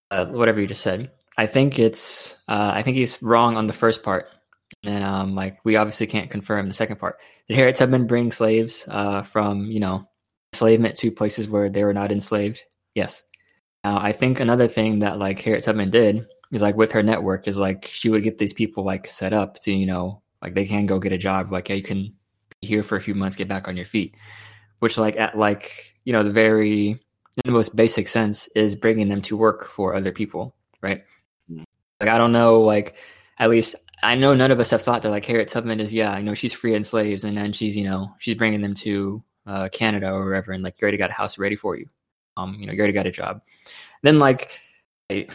uh, whatever you just said. I think it's, uh, I think he's wrong on the first part. And um, like we obviously can't confirm the second part. Did Harriet Tubman bring slaves uh, from, you know, enslavement to places where they were not enslaved? Yes. Now, I think another thing that like Harriet Tubman did is like with her network is like she would get these people like set up to, you know, like they can go get a job. Like, yeah, you can be here for a few months, get back on your feet, which like at like, you know, the very in the most basic sense is bringing them to work for other people. Right. Mm-hmm. Like, I don't know, like at least I know none of us have thought that like Harriet Tubman is, yeah, you know, she's freeing slaves and then she's, you know, she's bringing them to uh, Canada or wherever. And like, you already got a house ready for you. Um, you know, you already got a job. Then like, I,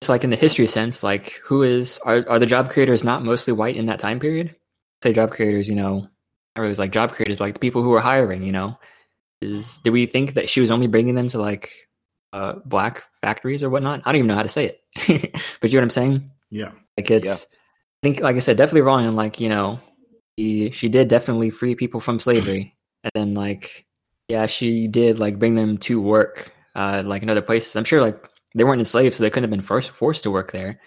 it's like in the history sense, like who is, are, are the job creators not mostly white in that time period? Say job creators, you know, I was like job creators, like the people who were hiring, you know, is, do we think that she was only bringing them to like uh, black factories or whatnot? I don't even know how to say it, but you know what I'm saying? Yeah. Like it's, yeah. I think, like I said, definitely wrong. And like, you know, she, she did definitely free people from slavery. And then like, yeah, she did like bring them to work uh, like in other places. I'm sure like, they weren't enslaved, so they couldn't have been first forced to work there.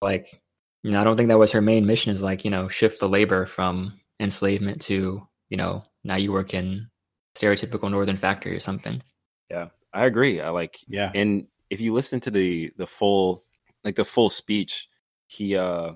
Like, you know, I don't think that was her main mission is like, you know, shift the labor from enslavement to, you know, now you work in stereotypical northern factory or something. Yeah, I agree. I like, yeah. And if you listen to the, the full, like the full speech, he, uh,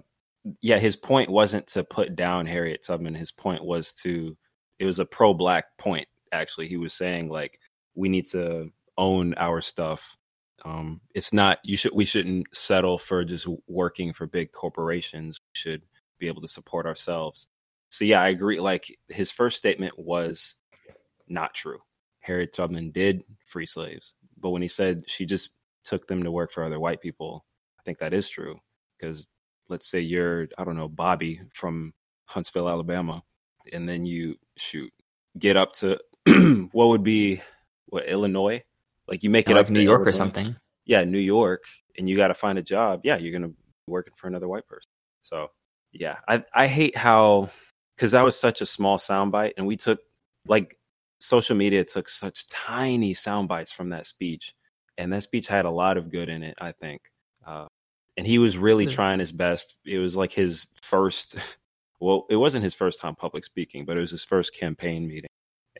yeah, his point wasn't to put down Harriet Tubman. His point was to, it was a pro-black point, actually. He was saying like, we need to own our stuff. Um, it's not, you should, we shouldn't settle for just working for big corporations. We should be able to support ourselves. So yeah, I agree. Like his first statement was not true. Harriet Tubman did free slaves, but when he said she just took them to work for other white people. I think that is true, because let's say you're, I don't know, Bobby from Huntsville, Alabama, and then you shoot, get up to what would be what Illinois, like you make it like up New York Illinois. Or something. Yeah, New York, and you got to find a job. Yeah, you're gonna be working for another white person. So yeah, I I hate how, because that was such a small soundbite, and we took like social media took such tiny sound bites from that speech, and that speech had a lot of good in it, I think. Uh, and he was really trying his best. It was like his first, well, it wasn't his first time public speaking, but it was his first campaign meeting.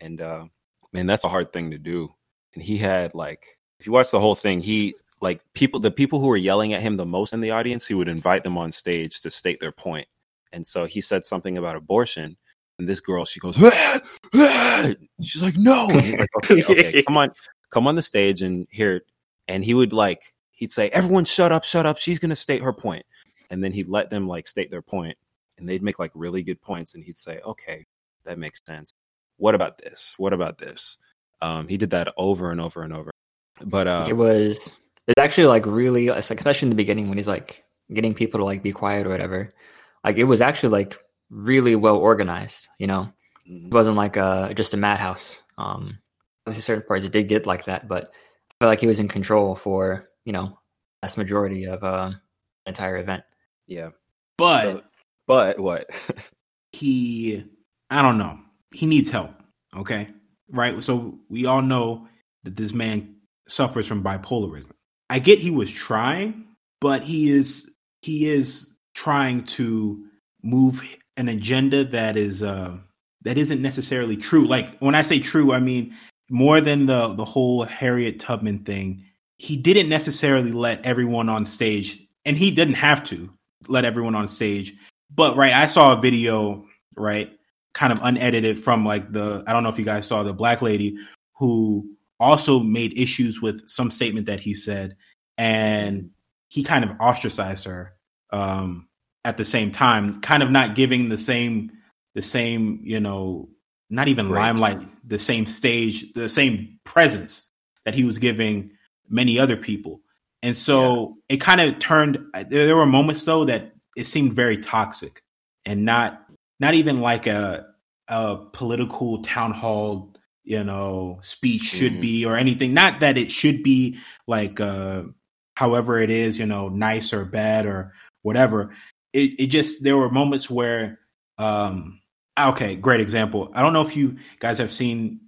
And uh, man, that's a hard thing to do. And he had like, if you watch the whole thing, he like people, the people who were yelling at him the most in the audience, he would invite them on stage to state their point. And so he said something about abortion, and this girl, she goes, ah, ah. She's like, no, and he's like, okay, okay, come on, come on the stage and hear. And he would like, he'd say, everyone shut up, shut up. She's going to state her point. And then he'd let them like state their point, and they'd make like really good points. And he'd say, okay, that makes sense. What about this? What about this? Um, he did that over and over and over. But uh, it was, it's actually like really, it's like, especially in the beginning when he's like getting people to like be quiet or whatever. Like it was actually like really well organized, you know, it wasn't like a, just a madhouse. Um, obviously certain parts it did get like that, but I feel like he was in control for, you know, vast majority of uh, an entire event. Yeah. But, so, but what he, I don't know. He needs help. Okay. Right. So we all know that this man suffers from bipolarism. I get he was trying, but he is, he is trying to move an agenda that is uh, that isn't necessarily true. Like when I say true, I mean more than the the whole Harriet Tubman thing. He didn't necessarily let everyone on stage, and he didn't have to let everyone on stage. But right, I saw a video, right, kind of unedited from like the, I don't know if you guys saw the black lady who also made issues with some statement that he said, and he kind of ostracized her. Um, at the same time, kind of not giving the same, the same, you know, not even right. limelight, the same stage, the same presence that he was giving many other people. And so yeah. it kind of turned, there, there were moments though that it seemed very toxic and not, not even like a, a political town hall, you know, speech mm-hmm. should be or anything. Not that it should be like, uh, however it is, you know, nice or bad or whatever. It it just, there were moments where, um, okay, great example. I don't know if you guys have seen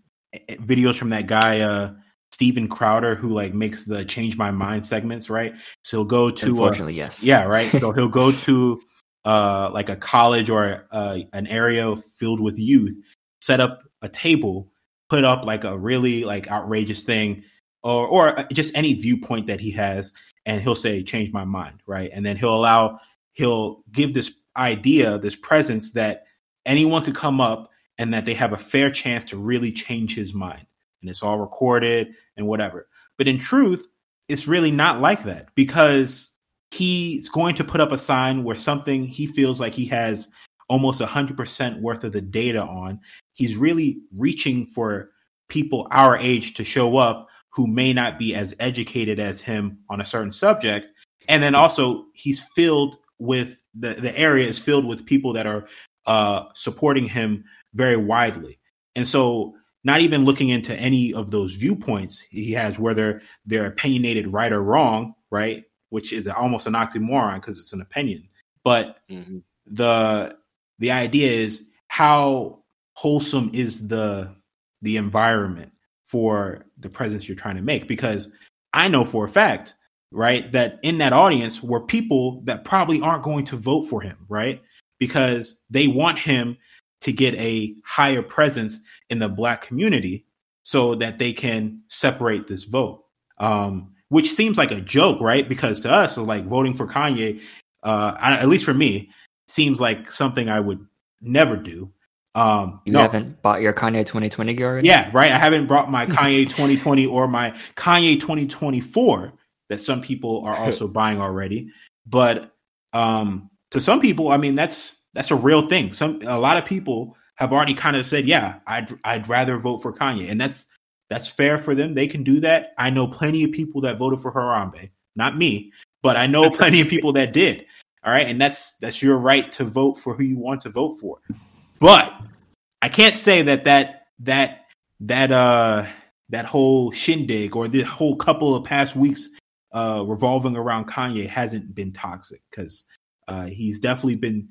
videos from that guy, uh, Steven Crowder, who like makes the Change My Mind segments, right? So he'll go to, unfortunately, uh, yes. Yeah, right. So he'll go to uh, like a college or uh, an area filled with youth, set up a table, put up like a really like outrageous thing or, or just any viewpoint that he has. And he'll say, change my mind, right? And then he'll allow, he'll give this idea, this presence that anyone could come up and that they have a fair chance to really change his mind. And it's all recorded and whatever. But in truth, it's really not like that, because he's going to put up a sign where something he feels like he has almost one hundred percent worth of the data on. He's really reaching for people our age to show up who may not be as educated as him on a certain subject. And then also he's filled with the, the area is filled with people that are uh, supporting him very widely. And so not even looking into any of those viewpoints he has, whether they're opinionated right or wrong, right? Which is almost an oxymoron because it's an opinion. But mm-hmm. the the idea is how wholesome is the the environment for the presence you're trying to make, because I know for a fact, right, that in that audience were people that probably aren't going to vote for him, right, because they want him to get a higher presence in the black community so that they can separate this vote, um, which seems like a joke, right, because to us, like voting for Kanye, uh, at least for me, seems like something I would never do. Um, you no. haven't bought your Kanye twenty twenty gear already? Yeah, right. I haven't brought my Kanye twenty twenty or my Kanye twenty twenty-four that some people are also buying already. But um, to some people, I mean, that's that's a real thing. Some a lot of people have already kind of said, yeah, I'd I'd rather vote for Kanye, and that's That's fair for them. They can do that. I know plenty of people that voted for Harambe. Not me, but I know plenty of people that did. All right. And that's that's your right to vote for who you want to vote for. But I can't say that that that that uh that whole shindig or the whole couple of past weeks uh, revolving around Kanye hasn't been toxic, because uh, he's definitely been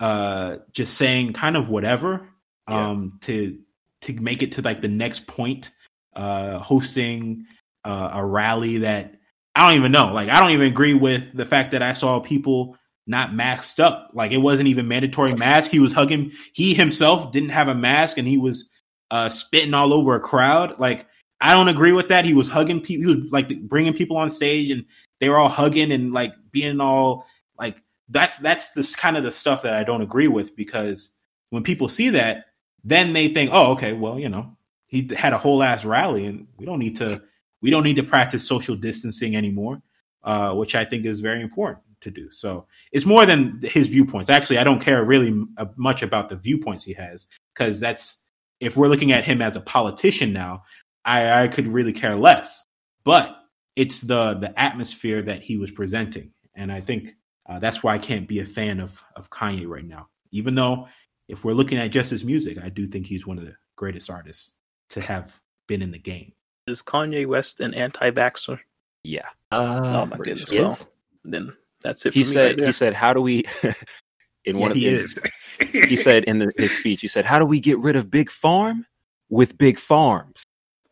uh, just saying kind of whatever um, yeah. to to make it to like the next point. Uh, hosting uh, a rally that I don't even know. Like, I don't even agree with the fact that I saw people not masked up. Like, it wasn't even mandatory mask. He was hugging. He himself didn't have a mask, and he was uh, spitting all over a crowd. Like, I don't agree with that. He was hugging people. He was like bringing people on stage, and they were all hugging and like being all like that's that's this kind of the stuff that I don't agree with, because when people see that, then they think, oh, okay, well, you know, he had a whole ass rally, and we don't need to we don't need to practice social distancing anymore, uh, which I think is very important to do. So it's more than his viewpoints. Actually, I don't care really much about the viewpoints he has, because that's if we're looking at him as a politician now, I, I could really care less. But it's the the atmosphere that he was presenting, and I think uh, that's why I can't be a fan of of Kanye right now. Even though if we're looking at just his music, I do think he's one of the greatest artists to have been in the game. Is Kanye West an anti-vaxxer? Yeah. Uh, oh my goodness. Well, then that's it. He for me said. Right he said, "How do we?" in yeah, one of he is. He said in the his speech, he said, "How do we get rid of big farm with big farms?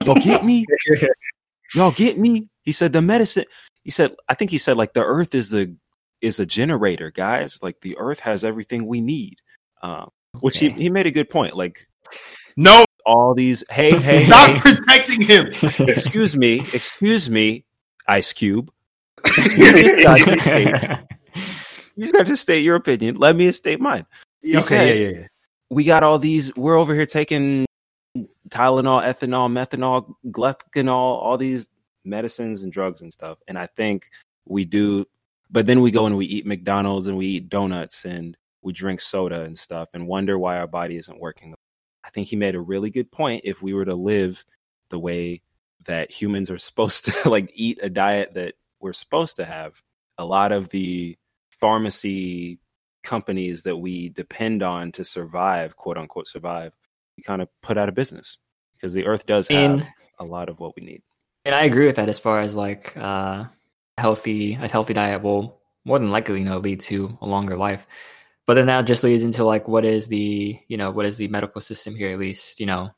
Y'all get me? Y'all get me?" He said the medicine. He said, I think he said like the earth is the is a generator, guys. Like the earth has everything we need. Um, which okay. he, he made a good point. Like no. All these, hey, hey, not hey. protecting him. Excuse me, excuse me, Ice Cube. You just have to state your opinion. Let me state mine. He okay, said, yeah, yeah, yeah. We got all these. We're over here taking Tylenol, ethanol, methanol, glucanol, all these medicines and drugs and stuff. And I think we do, but then we go and we eat McDonald's and we eat donuts and we drink soda and stuff and wonder why our body isn't working. I think he made a really good point. If we were to live the way that humans are supposed to, like eat a diet that we're supposed to have, a lot of the pharmacy companies that we depend on to survive, quote unquote, survive, we kind of put out of business, because the earth does have and, a lot of what we need. And I agree with that as far as like uh, healthy, a healthy diet will more than likely, you know, lead to a longer life. But then that just leads into like, what is the, you know, what is the medical system here? At least, you know,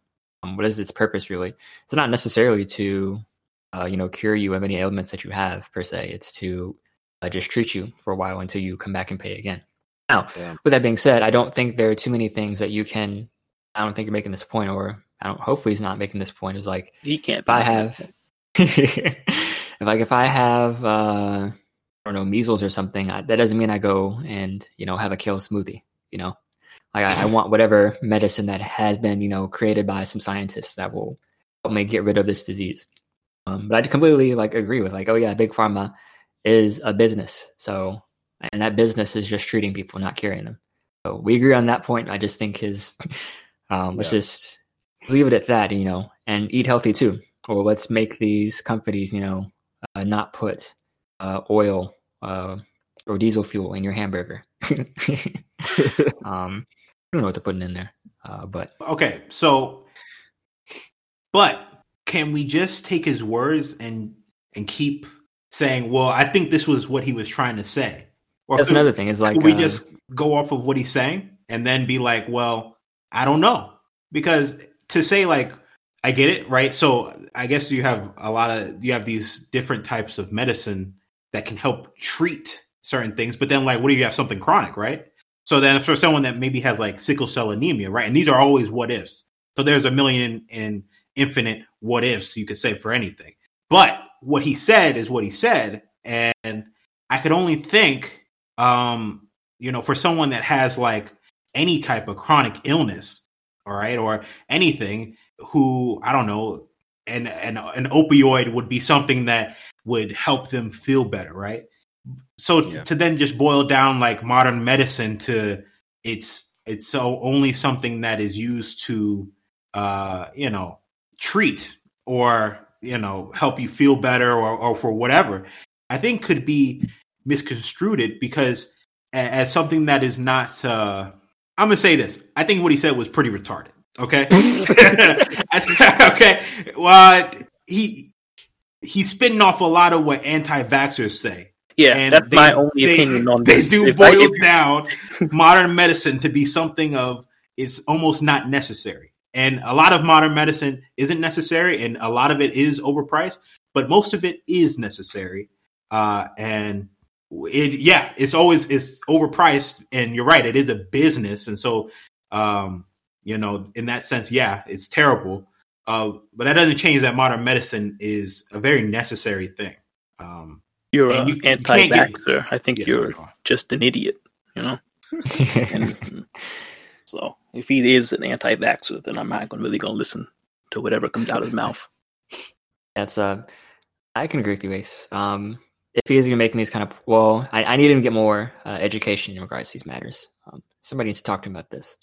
um, what is its purpose really? It's not necessarily to, uh, you know, cure you of any ailments that you have per se. It's to uh, just treat you for a while until you come back and pay again. Now, yeah. With that being said, I don't think there are too many things that you can, I don't think you're making this point, or I don't, hopefully he's not making this point. Is like, he can't, if I have, if like, if I have, uh, I don't know, measles or something, I, that doesn't mean I go and, you know, have a kale smoothie, you know, like I, I want whatever medicine that has been, you know, created by some scientists that will help me get rid of this disease. Um, but I completely like agree with like, oh yeah, big pharma is a business. So, and that business is just treating people, not curing them. So we agree on that point. I just think his, um, let's yeah. just leave it at that, you know, and eat healthy too. Or let's make these companies, you know, uh, not put uh, oil Uh, or diesel fuel in your hamburger. um, I don't know what to put in there, uh, but okay. So, but can we just take his words and and keep saying, "Well, I think this was what he was trying to say"? Or that's could, another thing. It's like we uh, just go off of what he's saying and then be like, "Well, I don't know," because to say like, "I get it," right? So I guess you have a lot of you have these different types of medicine that can help treat certain things, but then like, what do you have? Something chronic, right? So then for someone that maybe has like sickle cell anemia, right? And these are always what ifs. So there's a million and infinite what ifs you could say for anything. But what he said is what he said. And I could only think, um, you know, for someone that has like any type of chronic illness, all right, or anything who, I don't know, and an, an opioid would be something that would help them feel better, right? So yeah. to then just boil down like modern medicine to it's it's so only something that is used to uh, you know, treat or, you know, help you feel better or, or for whatever, I think could be misconstrued because as something that is not, uh, I'm going to say this. I think what he said was pretty retarded. Okay. Okay. Well, he, he's spitting off a lot of what anti-vaxxers say. Yeah, and that's they, my only they, opinion on this. They do if boil I, down modern medicine to be something of it's almost not necessary. And a lot of modern medicine isn't necessary, and a lot of it is overpriced, but most of it is necessary. Uh, and it, yeah, it's always it's overpriced, and you're right, it is a business. And so, um, you know, in that sense, yeah, it's terrible. Uh, but that doesn't change that modern medicine is a very necessary thing. Um, You're an you, anti-vaxxer. You I think yes, you're just an idiot, you know? And, so if he is an anti-vaxxer, then I'm not gonna really going to listen to whatever comes out of his mouth. That's uh, I can agree with you, Ace. Um, if he is going to making these kind of... Well, I, I need him to get more uh, education in regards to these matters. Um, somebody needs to talk to him about this.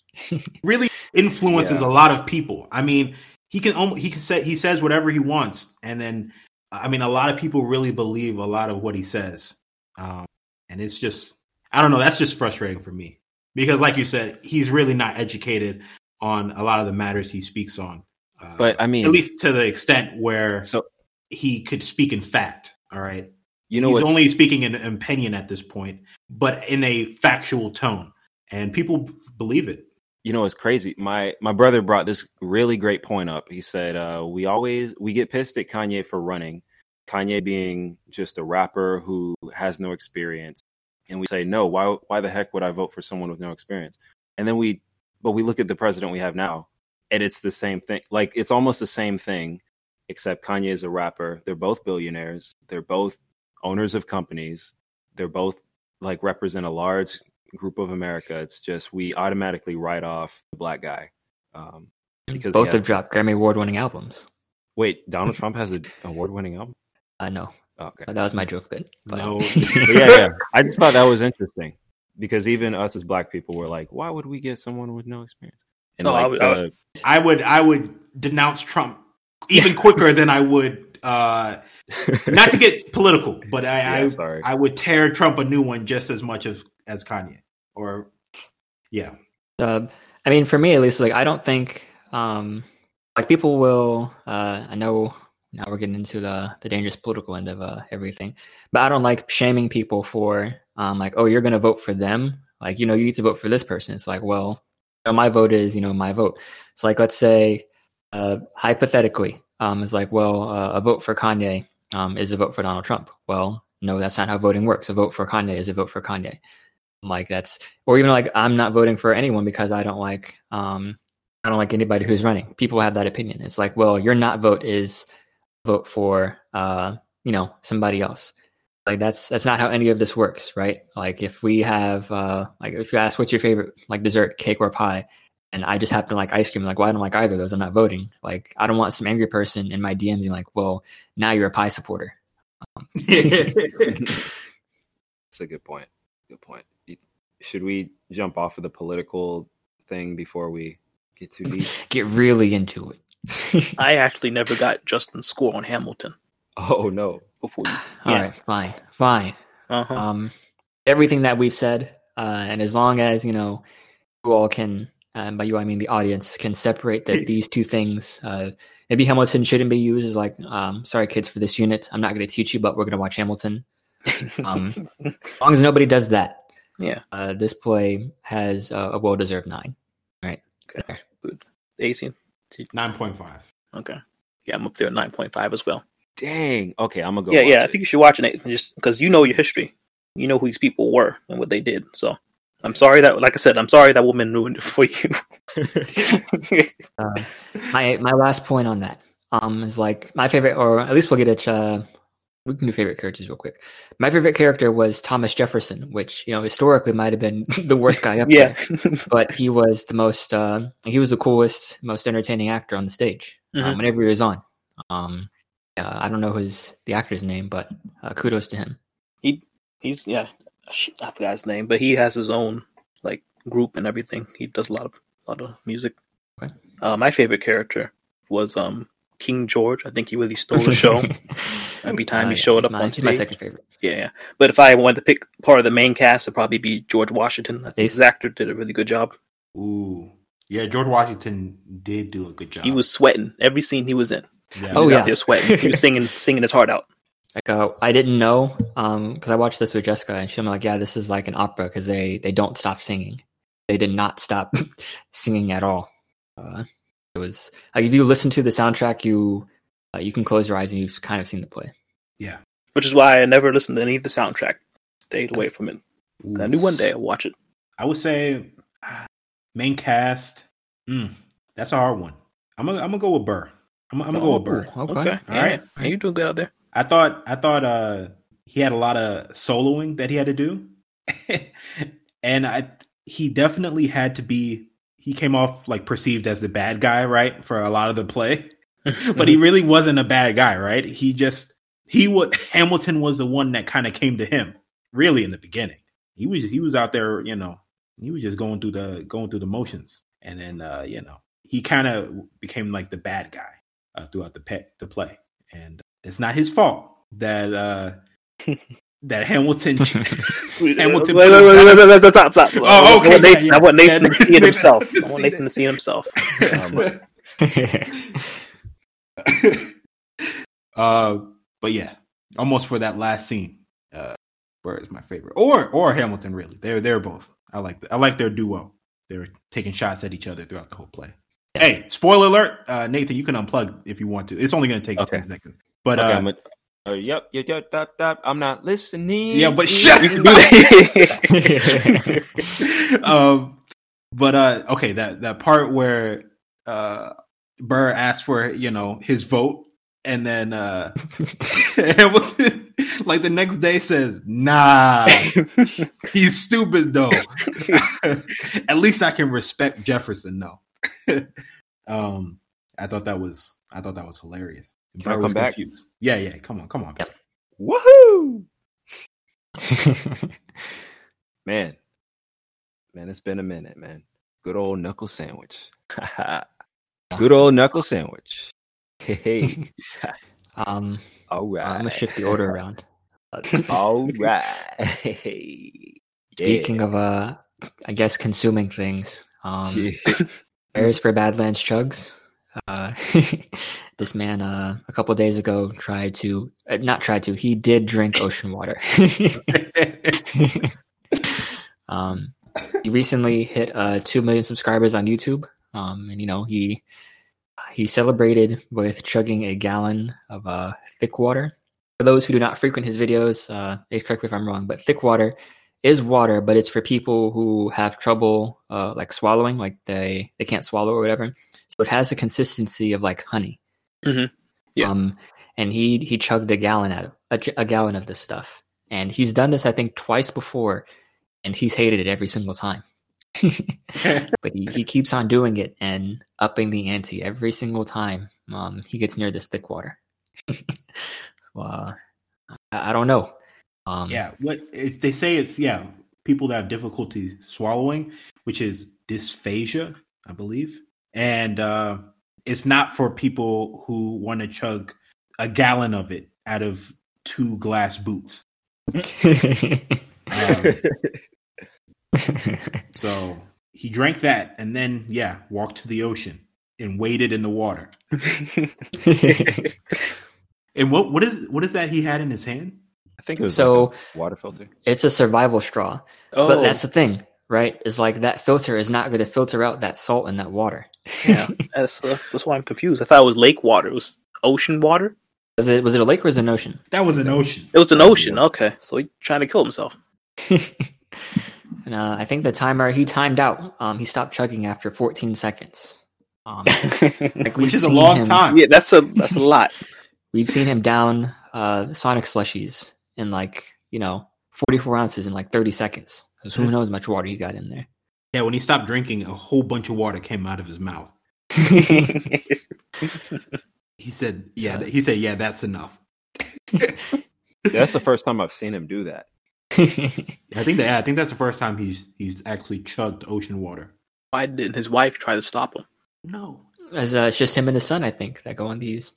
Really influences yeah. a lot of people. I mean, he can he can say he says whatever he wants, and then... I mean, a lot of people really believe a lot of what he says. Um, and it's just, I don't know, that's just frustrating for me. Because like you said, he's really not educated on a lot of the matters he speaks on. Uh, but I mean... At least to the extent where so, he could speak in fact, all right? You know, he's only speaking in opinion at this point, but in a factual tone. And people believe it. You know, it's crazy. My my brother brought this really great point up. He said, uh, we always we get pissed at Kanye for running. Kanye being just a rapper who has no experience. And we say, no, why why the heck would I vote for someone with no experience? And then we but we look at the president we have now, and it's the same thing. Like, it's almost the same thing, except Kanye is a rapper. They're both billionaires. They're both owners of companies. They're both like represent a large group of America. It's just we automatically write off the black guy um because both have dropped Grammy award-winning albums. Wait, Donald Trump has an award-winning album? I uh, know. Oh, okay, that was my joke bit. But... No, but yeah, yeah. I just thought that was interesting because even us as black people were like, why would we get someone with no experience? And no, like, I, would, uh, I would, I would denounce Trump even quicker than I would. uh Not to get political, but I, yeah, I, sorry. I would tear Trump a new one just as much as as Kanye. Or, yeah. Uh, I mean, for me at least, like, I don't think, um, like, people will, uh, I know now we're getting into the, the dangerous political end of uh, everything, but I don't like shaming people for, um, like, oh, you're going to vote for them. Like, you know, you need to vote for this person. It's like, well, you know, my vote is, you know, my vote. So, like, let's say, uh, hypothetically, um, it's like, well, uh, a vote for Kanye um, is a vote for Donald Trump. Well, no, that's not how voting works. A vote for Kanye is a vote for Kanye. Like that's, or even like, I'm not voting for anyone because I don't like, um, I don't like anybody who's running. People have that opinion. It's like, well, your not vote is vote for, uh, you know, somebody else. Like that's, that's not how any of this works. Right. Like if we have, uh, like if you ask what's your favorite, like dessert, cake or pie, and I just happen to like ice cream, like, well, I don't like either of those. I'm not voting. Like, I don't want some angry person in my D Ms being like, well, now you're a pie supporter. Um, that's a good point. Good point. Should we jump off of the political thing before we get too deep? Get really into it. I actually never got Justin's score on Hamilton. Oh, no. Before you... All yeah. right, fine, fine. Uh-huh. Um, everything that we've said, uh, and as long as, you know, you all can, uh, and by you I mean the audience, can separate that these two things. Uh, maybe Hamilton shouldn't be used as like, um, sorry, kids, for this unit. I'm not going to teach you, but we're going to watch Hamilton. Um, as long as nobody does that. Yeah, uh, this play has uh, a well-deserved nine. All right, okay. Eighteen. Nine point five. Okay. Yeah, I'm up there at nine point five as well. Dang. Okay, I'm gonna go. Yeah, watch yeah. It. I think you should watch it, Nathan, just because you know your history. You know who these people were and what they did. So I'm sorry that, like I said, I'm sorry that woman ruined it for you. uh, my my last point on that um is like my favorite, or at least we'll get it. Uh, We can do favorite characters real quick. My favorite character was Thomas Jefferson, which, you know, historically might have been the worst guy up yeah. there. But he was the most, uh, he was the coolest, most entertaining actor on the stage mm-hmm. um, whenever he was on. Um, uh, I don't know his the actor's name, but uh, kudos to him. He He's, yeah, I forgot his name, but he has his own, like, group and everything. He does a lot of, a lot of music. Okay. Uh, my favorite character was um King George. I think he really stole the show every time uh, he showed up my, on stage. He's my second favorite. Yeah, but if I wanted to pick part of the main cast, it'd probably be George Washington. I think Ace. His actor did a really good job. Ooh, yeah, George Washington did do a good job. He was sweating every scene he was in. Yeah. Oh yeah, he was sweating. He was singing, singing his heart out. Like, uh, I didn't know um, because I watched this with Jessica, and she was like, "Yeah, this is like an opera because they they don't stop singing. They did not stop singing at all." Uh, It was like if you listen to the soundtrack, you uh, you can close your eyes and you've kind of seen the play. Yeah, which is why I never listened to any of the soundtrack. Stayed away from it. Ooh. I knew one day I'd watch it. I would say uh, main cast. Mm, that's a hard one. I'm gonna I'm gonna go with Burr. I'm, I'm oh, gonna go with Burr. Okay, okay. All right. Yeah. You doing good out there? I thought I thought uh, he had a lot of soloing that he had to do, and I he definitely had to be. He came off like perceived as the bad guy, right? For a lot of the play, but he really wasn't a bad guy, right? He just, he was, Hamilton was the one that kind of came to him really in the beginning. He was, he was out there, you know, he was just going through the, going through the motions. And then, uh, you know, he kind of became like the bad guy uh, throughout the pe- the play. And it's not his fault that, uh, that Hamilton, Hamilton. Wait, wait, wait, wait, wait, stop, stop. Oh, okay. I want Nathan, yeah, yeah. I want Nathan to see it himself. I want Nathan to see it himself. uh, but yeah, almost for that last scene, uh, Burr is my favorite, or or Hamilton really. They're they're both. I like the, I like their duo. They're taking shots at each other throughout the whole play. Yeah. Hey, spoiler alert, uh, Nathan, you can unplug if you want to. It's only going to take okay. ten seconds. But okay, uh. I'm a- Uh, yep, yep, yep, yep, yep, I'm not listening. Yeah, but shut up. um, but uh, okay, that, that part where uh, Burr asked for, you know, his vote, and then uh, Hamilton, like the next day, says, "Nah, he's stupid though." At least I can respect Jefferson, though. um, I thought that was, I thought that was hilarious. Can I come back? Confused. Yeah, yeah. Come on, come on. Yep. Woohoo! man, man, it's been a minute, man. Good old knuckle sandwich. Good old knuckle sandwich. Hey. um. All right. I'm gonna shift the order around. All right. Speaking yeah. of, uh, I guess consuming things. Um, Bears for Badlands Chugs. Uh, this man, uh, a couple days ago, tried to uh, not tried to. He did drink ocean water. um, he recently hit uh, two million subscribers on YouTube, um, and you know he he celebrated with chugging a gallon of uh, thick water. For those who do not frequent his videos, uh, Ace, correct me if I'm wrong, but thick water is water, but it's for people who have trouble uh, like swallowing, like they they can't swallow or whatever. So it has the consistency of like honey. Mm-hmm. Yeah. Um, and he he chugged a gallon out of a, a gallon of this stuff, and he's done this I think twice before, and he's hated it every single time. But he, he keeps on doing it and upping the ante every single time um, he gets near this thick water. so, uh, I, I don't know. Um, yeah, what if they say it's yeah people that have difficulty swallowing, which is dysphagia, I believe. And uh, it's not for people who want to chug a gallon of it out of two glass boots. um, so he drank that and then, yeah, walked to the ocean and waded in the water. And what what is what is that he had in his hand? I think it was so, like a water filter. It's a survival straw. Oh. But that's the thing. Right, it's like that filter is not going to filter out that salt in that water. Yeah, that's, uh, that's why I'm confused. I thought it was lake water. It was ocean water. Was it? Was it a lake or was it an ocean? That was an ocean. It was an ocean. Okay, so he's trying to kill himself. And uh, I think the timer he timed out. Um, he stopped chugging after fourteen seconds, um, like which is a long him, time. Yeah, that's a that's a lot. We've seen him down uh, Sonic slushies in like you know forty-four ounces in like thirty seconds. Because who knows how much water he got in there. Yeah, when he stopped drinking, a whole bunch of water came out of his mouth. He said, yeah, uh, he said, yeah, that's enough. That's the first time I've seen him do that. I think that, yeah, I think that's the first time he's he's actually chugged ocean water. Why didn't his wife try to stop him? No. As uh, it's just him and his son, I think, that go on these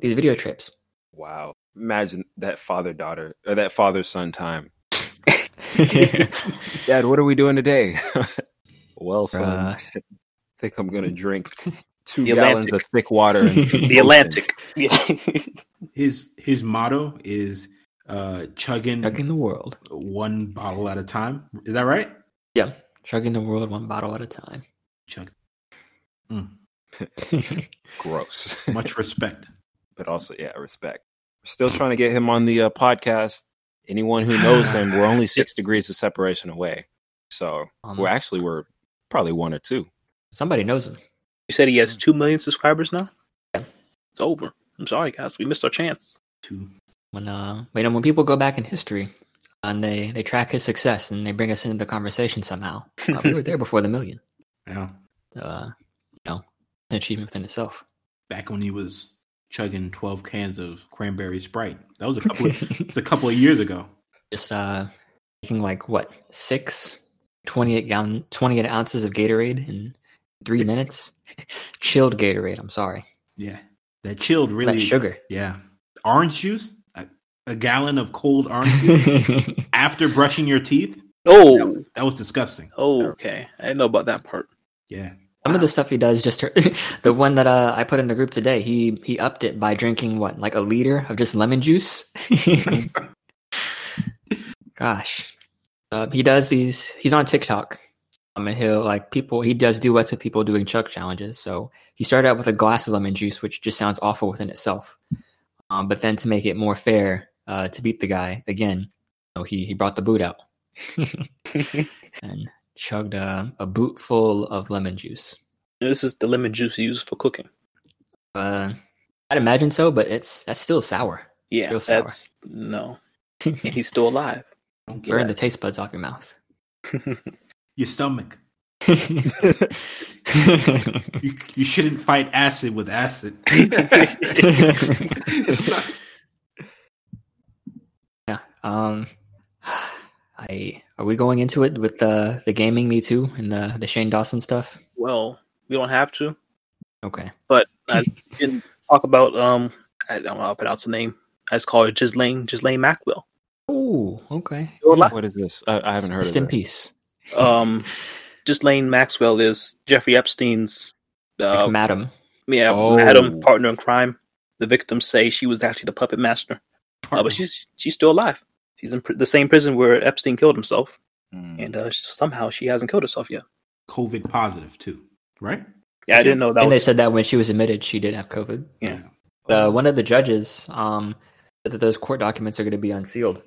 these video trips. Wow! Imagine that father-daughter or that father-son time. Dad, what are we doing today? Well, son, uh, I think I'm gonna drink two gallons Atlantic. of thick water. And the Atlantic. his his motto is uh, chugging chugging the world one bottle at a time. Is that right? Yeah, chugging the world one bottle at a time. Chug. Mm. Gross. Much respect, but also yeah, respect. We're still trying to get him on the uh, podcast. Anyone who knows him, we're only six degrees of separation away. So um, we're actually we're probably one or two. Somebody knows him. You said he has two million subscribers now. Yeah. It's over. I'm sorry, guys. We missed our chance. Two. When uh, wait, when people go back in history and they they track his success and they bring us into the conversation somehow, uh, we were there before the million. Yeah. Uh, you know, an achievement within itself. Back when he was chugging twelve cans of cranberry Sprite, that was a couple of a couple of years ago. Just uh, making like what six twenty-eight gallon twenty-eight ounces of Gatorade in three minutes, chilled Gatorade. I'm sorry. Yeah, that chilled really that sugar. Yeah, orange juice, a, a gallon of cold orange juice after brushing your teeth. Oh, that was, that was disgusting. Oh, okay, I didn't know about that part. Yeah. Some wow. of the stuff he does, just to, the one that uh, I put in the group today, he he upped it by drinking, what, like a liter of just lemon juice? Gosh. Uh, he does these, he's on TikTok. Um, and he'll, like, people, he does duets with people doing chug challenges. So he started out with a glass of lemon juice, which just sounds awful within itself. Um, but then to make it more fair uh, to beat the guy, again, so he, he brought the boot out. And chugged a, a boot full of lemon juice. This is the lemon juice used for cooking. Uh, I'd imagine so, but it's that's still sour. Yeah, still sour. That's no. And he's still alive. Don't burn the taste buds off your mouth. Your stomach. you, you shouldn't fight acid with acid. It's not... Yeah. Um. I. Are we going into it with the the gaming Me Too and the, the Shane Dawson stuff? Well, we don't have to. Okay. But I didn't talk about, um, I don't know how to pronounce the name. I just call it Ghislaine, Ghislaine Maxwell. Oh, okay. What is this? I, I haven't heard Just of it. Just in peace. Um, Ghislaine Maxwell is Jeffrey Epstein's... Uh, like madam. Yeah, oh. madam, partner in crime. The victims say she was actually the puppet master. Uh, but she's she's still alive. She's in pr- the same prison where Epstein killed himself, mm. and uh, somehow she hasn't killed herself yet. COVID positive, too, right? Yeah, I didn't know that. And was- they said that when she was admitted, she did have COVID. Yeah. Uh, one of the judges um, said that those court documents are going to be unsealed.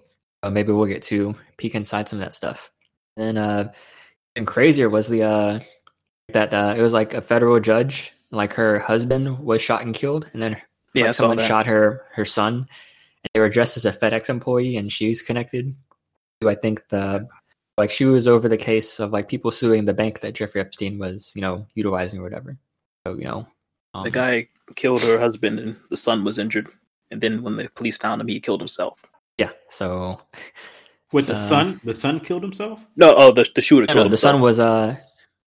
Uh, maybe we'll get to peek inside some of that stuff. And uh, even crazier was the uh, that uh, it was like a federal judge, like her husband was shot and killed, and then yeah, like, someone shot her her son. They were dressed as a FedEx employee, and she's connected to, I think, the like she was over the case of like people suing the bank that Jeffrey Epstein was, you know, utilizing or whatever. So, you know, um, the guy killed her husband, and the son was injured. And then when the police found him, he killed himself. Yeah. So, with so, the son, the son killed himself. No, oh, the the shooter. Killed no, the himself. son was uh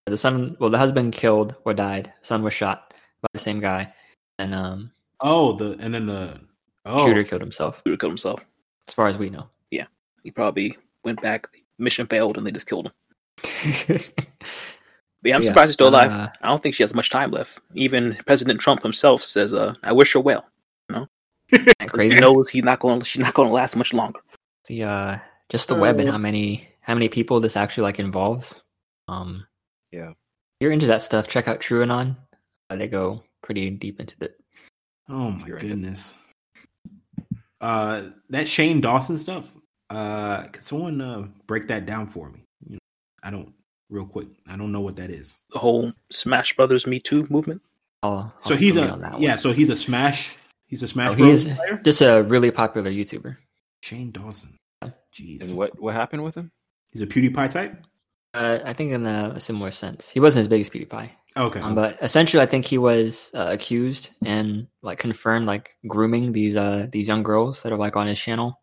the son. Well, the husband killed or died. Son was shot by the same guy, and um. Oh, the and then the. Oh. Shooter killed himself. Shooter killed himself. As far as we know. Yeah. He probably went back, mission failed, and they just killed him. But yeah, I'm yeah. surprised she's still alive. Uh, I don't think she has much time left. Even President Trump himself says, uh, I wish her well. You know? Crazy. He knows he's not going, she's not going to last much longer. The uh, Just the uh, web and how many how many people this actually like involves. Um, yeah. If you're into that stuff, check out True Anon. Uh, they go pretty deep into it. Oh my goodness. Uh, that Shane Dawson stuff. Uh, can someone uh, break that down for me? You know, I don't real quick. I don't know what that is. The whole Smash Brothers Me Too movement. Oh, so he's a yeah. One. So he's a Smash. He's a Smash. Oh, he is player? Just a really popular YouTuber. Shane Dawson. Jeez. And what what happened with him? He's a PewDiePie type. Uh, I think in a, a similar sense. He wasn't as big as PewDiePie. Okay. Um, but essentially, I think he was uh, accused and like confirmed like grooming these uh these young girls that are like on his channel.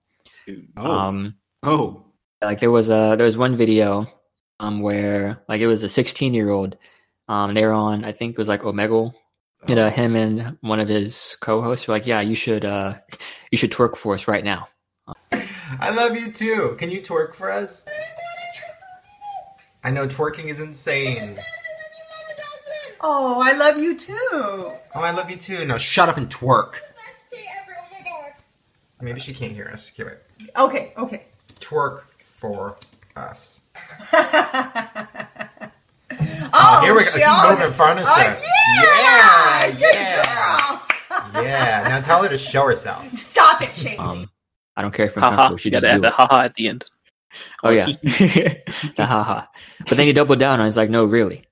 Oh. Um, oh. Like there was a there was one video um where like it was a sixteen year old um, Nairo on, I think it was like Omegle. And uh, him and one of his co-hosts were like, yeah, you should uh, you should twerk for us right now. I love you too. Can you twerk for us? I know twerking is insane. Oh, I love you too. Oh, I love you too. No, shut up and twerk. Maybe she can't hear us. Okay, wait. Okay, okay. Twerk for us. Oh, here we go. She's moving furniture. Oh, yeah! Yeah! Yeah! Girl. Yeah! Now tell her to show herself. Stop it, Shane. Um, I don't care if I'm ha-ha. Comfortable. She gotta add the ha-ha at the end. Oh, yeah. The ha-ha. But then you double down, and I was like, no, really.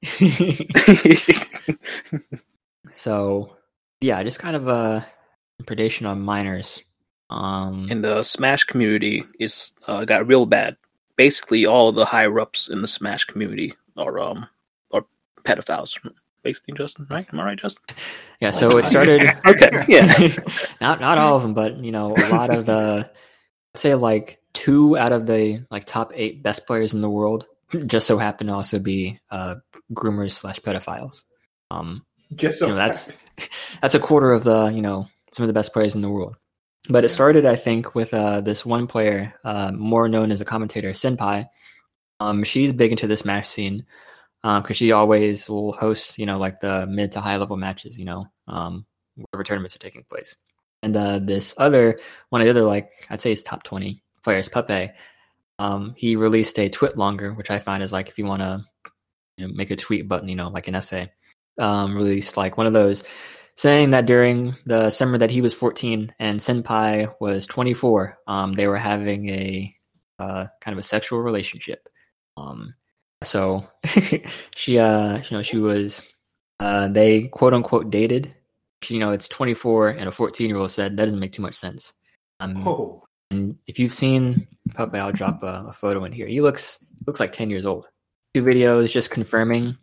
So, yeah, just kind of uh, predation on minors. Um, and the Smash community is uh, got real bad. Basically, all the higher-ups in the Smash community are... um. pedophiles, basically, Justin, right? Am I right, Justin? Yeah, so it started... Okay, yeah. not not all of them, but, you know, a lot of the... I'd say, like, two out of the, like, top eight best players in the world just so happen to also be uh, groomers slash pedophiles. Um, just so you know, that's That's a quarter of the, you know, some of the best players in the world. But it started, I think, with uh, this one player, uh, more known as a commentator, Senpai. Um, she's big into the Smash scene. Because um, she always will host, you know, like the mid to high level matches, you know, um, wherever tournaments are taking place. And uh, this other, one of the other, like, I'd say his top twenty players, Pepe, um, he released a tweet longer, which I find is like if you want to you know, make a tweet button, you know, like an essay, um, released like one of those saying that during the summer that he was fourteen and Senpai was twenty-four, um, they were having a uh, kind of a sexual relationship. Um So she, uh, you know, she was, uh, they quote unquote dated, you know, it's twenty-four and a fourteen year old said, that doesn't make too much sense. Um, oh. And if you've seen Pepe, I'll drop a, a photo in here. He looks, looks like ten years old. Two videos just confirming,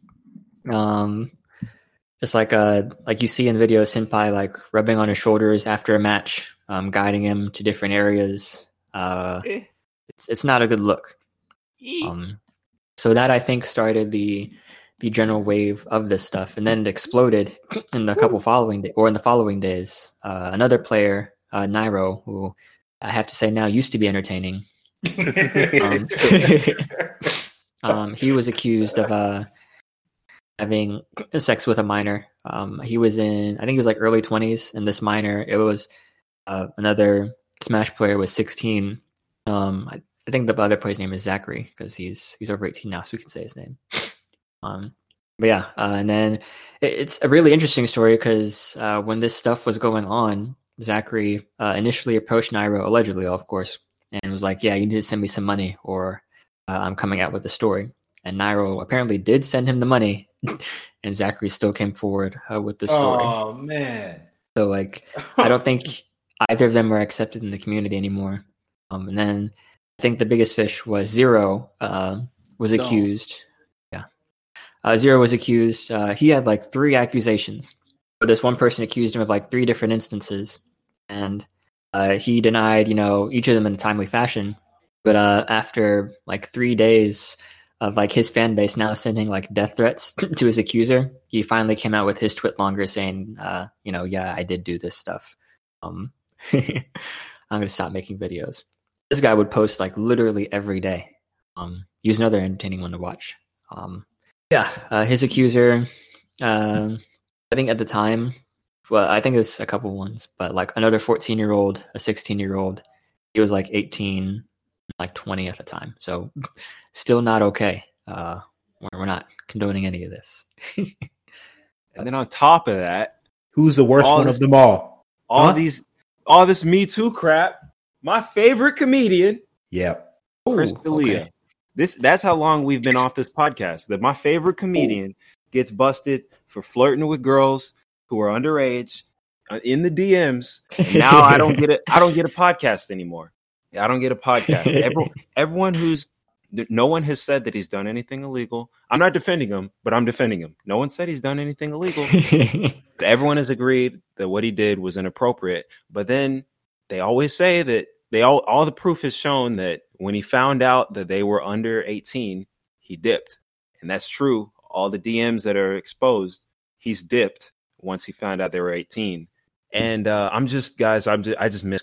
um, just like, uh, like you see in the video, Senpai, like rubbing on his shoulders after a match, um, guiding him to different areas. Uh, eh. it's, it's not a good look. Um, So that, I think, started the the general wave of this stuff. And then it exploded in the couple following day, or in the following days. Uh, another player, uh, Nairo, who I have to say now used to be entertaining. um, um, he was accused of uh, having sex with a minor. Um, he was in, I think he was like early twenties. And this minor, it was uh, another Smash player was sixteen. Um, I I think the other player's name is Zachary because he's he's over eighteen now, so we can say his name. Um, but yeah, uh, and then it, it's a really interesting story because uh, when this stuff was going on, Zachary uh, initially approached Nairo, allegedly, of course, and was like, yeah, you need to send me some money or uh, I'm coming out with a story. And Nairo apparently did send him the money, and Zachary still came forward uh, with the story. Oh, man. So, like, I don't think either of them are accepted in the community anymore. Um, and then... I think the biggest fish was Zero uh, was Don't. accused. Yeah. Uh, Zero was accused. Uh, he had like three accusations, but this one person accused him of like three different instances. And uh, he denied, you know, each of them in a timely fashion. But uh, after like three days of like his fan base now sending like death threats to his accuser, he finally came out with his twit longer saying, uh, you know, yeah, I did do this stuff. Um, I'm going to stop making videos. This guy would post like literally every day. Um, he was another entertaining one to watch. Um, yeah, uh, his accuser, uh, I think at the time, well, I think it's a couple ones, but like another fourteen-year-old, a sixteen-year-old, he was like eighteen, like twenty at the time. So still not okay. Uh, we're not condoning any of this. And then on top of that, who's the worst one this, of them all? All huh? these, all this Me Too crap. My favorite comedian, yeah, Chris D'Elia. Okay. This that's how long we've been off this podcast. That my favorite comedian Ooh. gets busted for flirting with girls who are underage in the D Ms. Now I don't get it. I don't get a podcast anymore. I don't get a podcast. Everyone, everyone who's no one has said that he's done anything illegal. I'm not defending him, but I'm defending him. No one said he's done anything illegal. Everyone has agreed that what he did was inappropriate. But then they always say that. They all, all the proof has shown that when he found out that they were under eighteen, he dipped. And that's true. all the D Ms that are exposed, he's dipped once he found out they were eighteen. And uh, I'm just, guys, I'm just, I just miss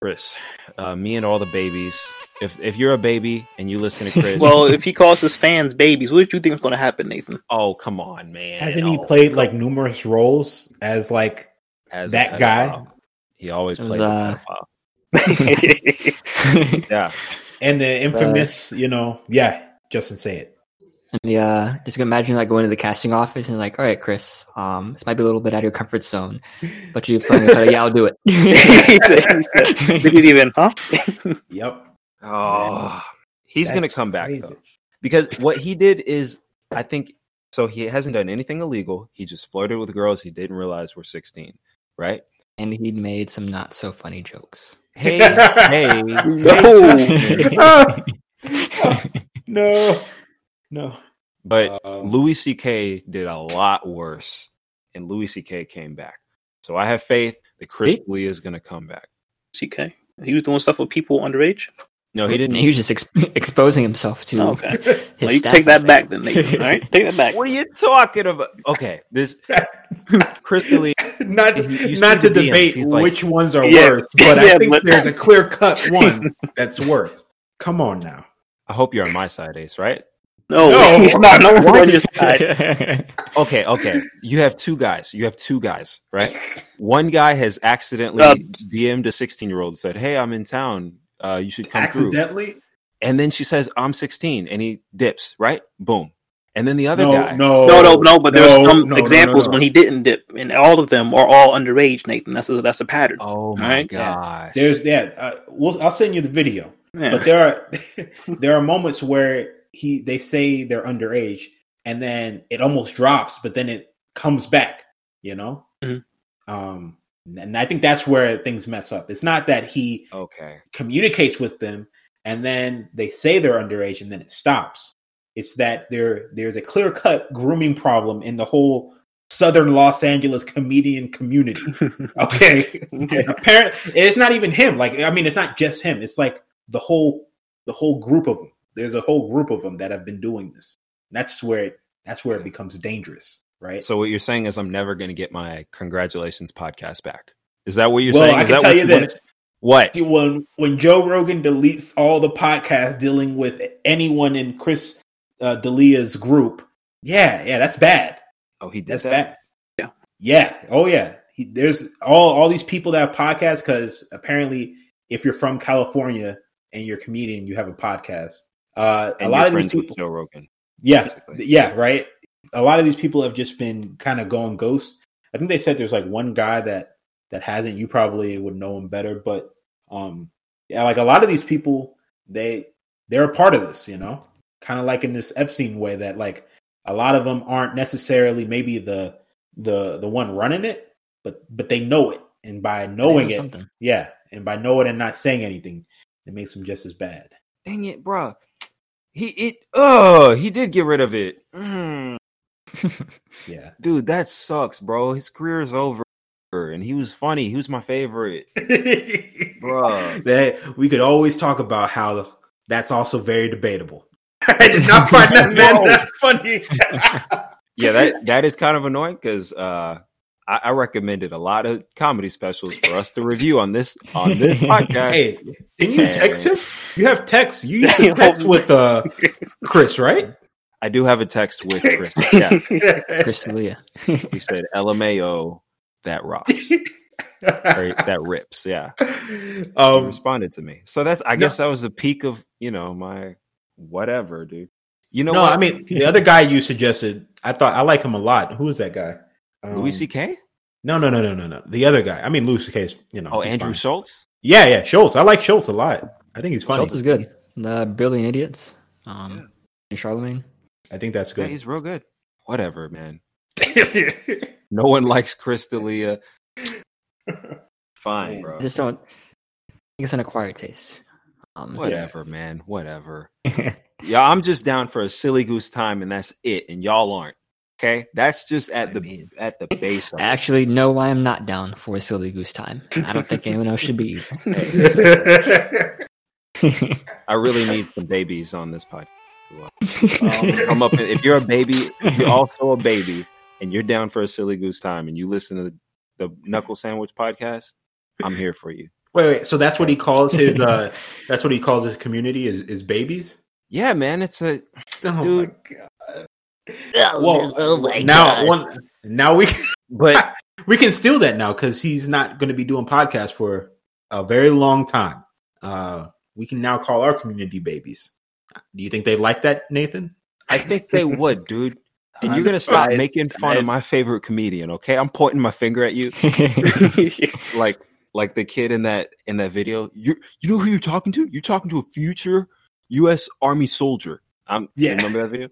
Chris. Uh, me and all the babies. If if you're a baby and you listen to Chris, well, if he calls his fans babies, what do you think is going to happen, Nathan? Oh, come on, man! Hasn't he oh, played like numerous roles as like as that guy? He always played the pedophile. Yeah, and the infamous, uh, you know, yeah, Justin, say it. And yeah, uh, just imagine like going to the casting office and like, all right, Chris, um, this might be a little bit out of your comfort zone, but you're playing. Like, yeah, I'll do it. Did it even? Huh? Yep. Oh, he's That's gonna come back crazy. Though, because what he did is, I think, so he hasn't done anything illegal. He just flirted with girls he didn't realize were sixteen, right? And he'd made some not so funny jokes. Hey, hey, no. Hey. No. No. But um, Louis C K did a lot worse, and Louis C K came back. So I have faith that Chris D'Elia is going to come back. C K? He was doing stuff with people underage? No, he didn't. He was just ex- exposing himself to. Oh, okay. His well, you take that back then, Nathan. All right? Take that back. What are you talking about? Okay. This Chris D'Elia. Not, not to debate like, which ones are yeah, worse, but yeah, I think but... there's a clear-cut one that's worse. Come on now. I hope you're on my side, Ace, right? No, no, he's not. No one on your side. Okay, okay. You have two guys. You have two guys, right? One guy has accidentally uh, D M'd a sixteen-year-old and said, hey, I'm in town. Uh, you should come accidentally? Through. Accidentally? And then she says, I'm sixteen, and he dips, right? Boom. And then the other no, guy. No, no, no, no. But no, there are some no, examples no, no, no. when he didn't dip, and all of them are all underage, Nathan. That's a, that's a pattern. Oh, my right? gosh. Yeah. There's that. Uh, we'll, I'll send you the video. Yeah. But there are there are moments where He, they say they're underage, and then it almost drops, but then it comes back, you know? Mm-hmm. Um, and I think that's where things mess up. It's not that he okay. communicates with them, and then they say they're underage, and then it stops. It's that there there's a clear-cut grooming problem in the whole Southern Los Angeles comedian community. Okay? Apparently, it's not even him. Like, I mean, it's not just him. It's like the whole the whole group of them. There's a whole group of them that have been doing this. That's where it, that's where it becomes dangerous, right? So what you're saying is I'm never going to get my congratulations podcast back. Is that what you're well, saying? Well, I is can that tell what you this. What? When, when Joe Rogan deletes all the podcasts dealing with anyone in Chris uh, D'Elia's group, yeah, yeah, that's bad. Oh, he did that's that? Bad. Yeah. Yeah. Oh, yeah. He, there's all, all these people that have podcasts because apparently if you're from California and you're a comedian, you have a podcast. Uh, a lot of these people, Joe Rogan, yeah, basically. yeah, right. A lot of these people have just been kind of going ghost. I think they said there's like one guy that that hasn't. You probably would know him better, but um, yeah, like a lot of these people, they they're a part of this, you know, kind of like in this Epstein way that like a lot of them aren't necessarily maybe the the the one running it, but but they know it, and by knowing know it, something. yeah, and by knowing it and not saying anything, it makes them just as bad. Dang it, bro. He it oh he did get rid of it. Mm. Yeah, dude, that sucks, bro. His career is over, and he was funny. He was my favorite, bro. That we could always talk about how that's also very debatable. I did not find that man that funny. Yeah, that that is kind of annoying because uh, I, I recommended a lot of comedy specials for us to review on this on this podcast. Hey, didn't you text him? You have text. You used to text with uh, Chris, right? I do have a text with Chris. Yeah. Chris D'Elia. He said, L M A O, that rocks. Or, that rips, yeah. Um, he responded to me. So that's, I guess no. that was the peak of, you know, my whatever, dude. You know no, what? I mean, the other guy you suggested, I thought, I like him a lot. Who is that guy? Um, Louis C K? No, no, no, no, no, no. The other guy. I mean, Louis C K is, you know. Oh, Andrew fine. Schultz? Yeah, yeah, Schultz. I like Schultz a lot. I think he's funny. Schultz is good. The Brilliant Idiots. Um, yeah. Charlemagne. I think that's good. Yeah, he's real good. Whatever, man. No one likes Chris D'Elia. Fine, bro. I just don't. I think it's an acquired taste. Um, Whatever, yeah. man. Whatever. Yeah, I'm just down for a silly goose time, and that's it. And y'all aren't. Okay, that's just at I the mean, at the base. Of actually, no, I am not down for a silly goose time. I don't think anyone else should be either. I really need some babies on this podcast. to us. Um, come up and, if you're a baby, if you're also a baby, and you're down for a silly goose time, and you listen to the, the Knuckle Sandwich podcast, I'm here for you. Wait, wait. So that's what he calls his. Uh, that's what he calls his community is, is babies. Yeah, man. It's a oh dude. My God. Oh, well, oh my now God. One, now we, but we can steal that now because he's not going to be doing podcasts for a very long time. Uh, we can now call our community babies. Do you think they like that, Nathan? I think they would, dude. And you're going to stop right. making fun right. of my favorite comedian, okay? I'm pointing my finger at you. like like the kid in that in that video. You you know who you're talking to? You're talking to a future U S Army soldier. I'm, yeah. You remember that video?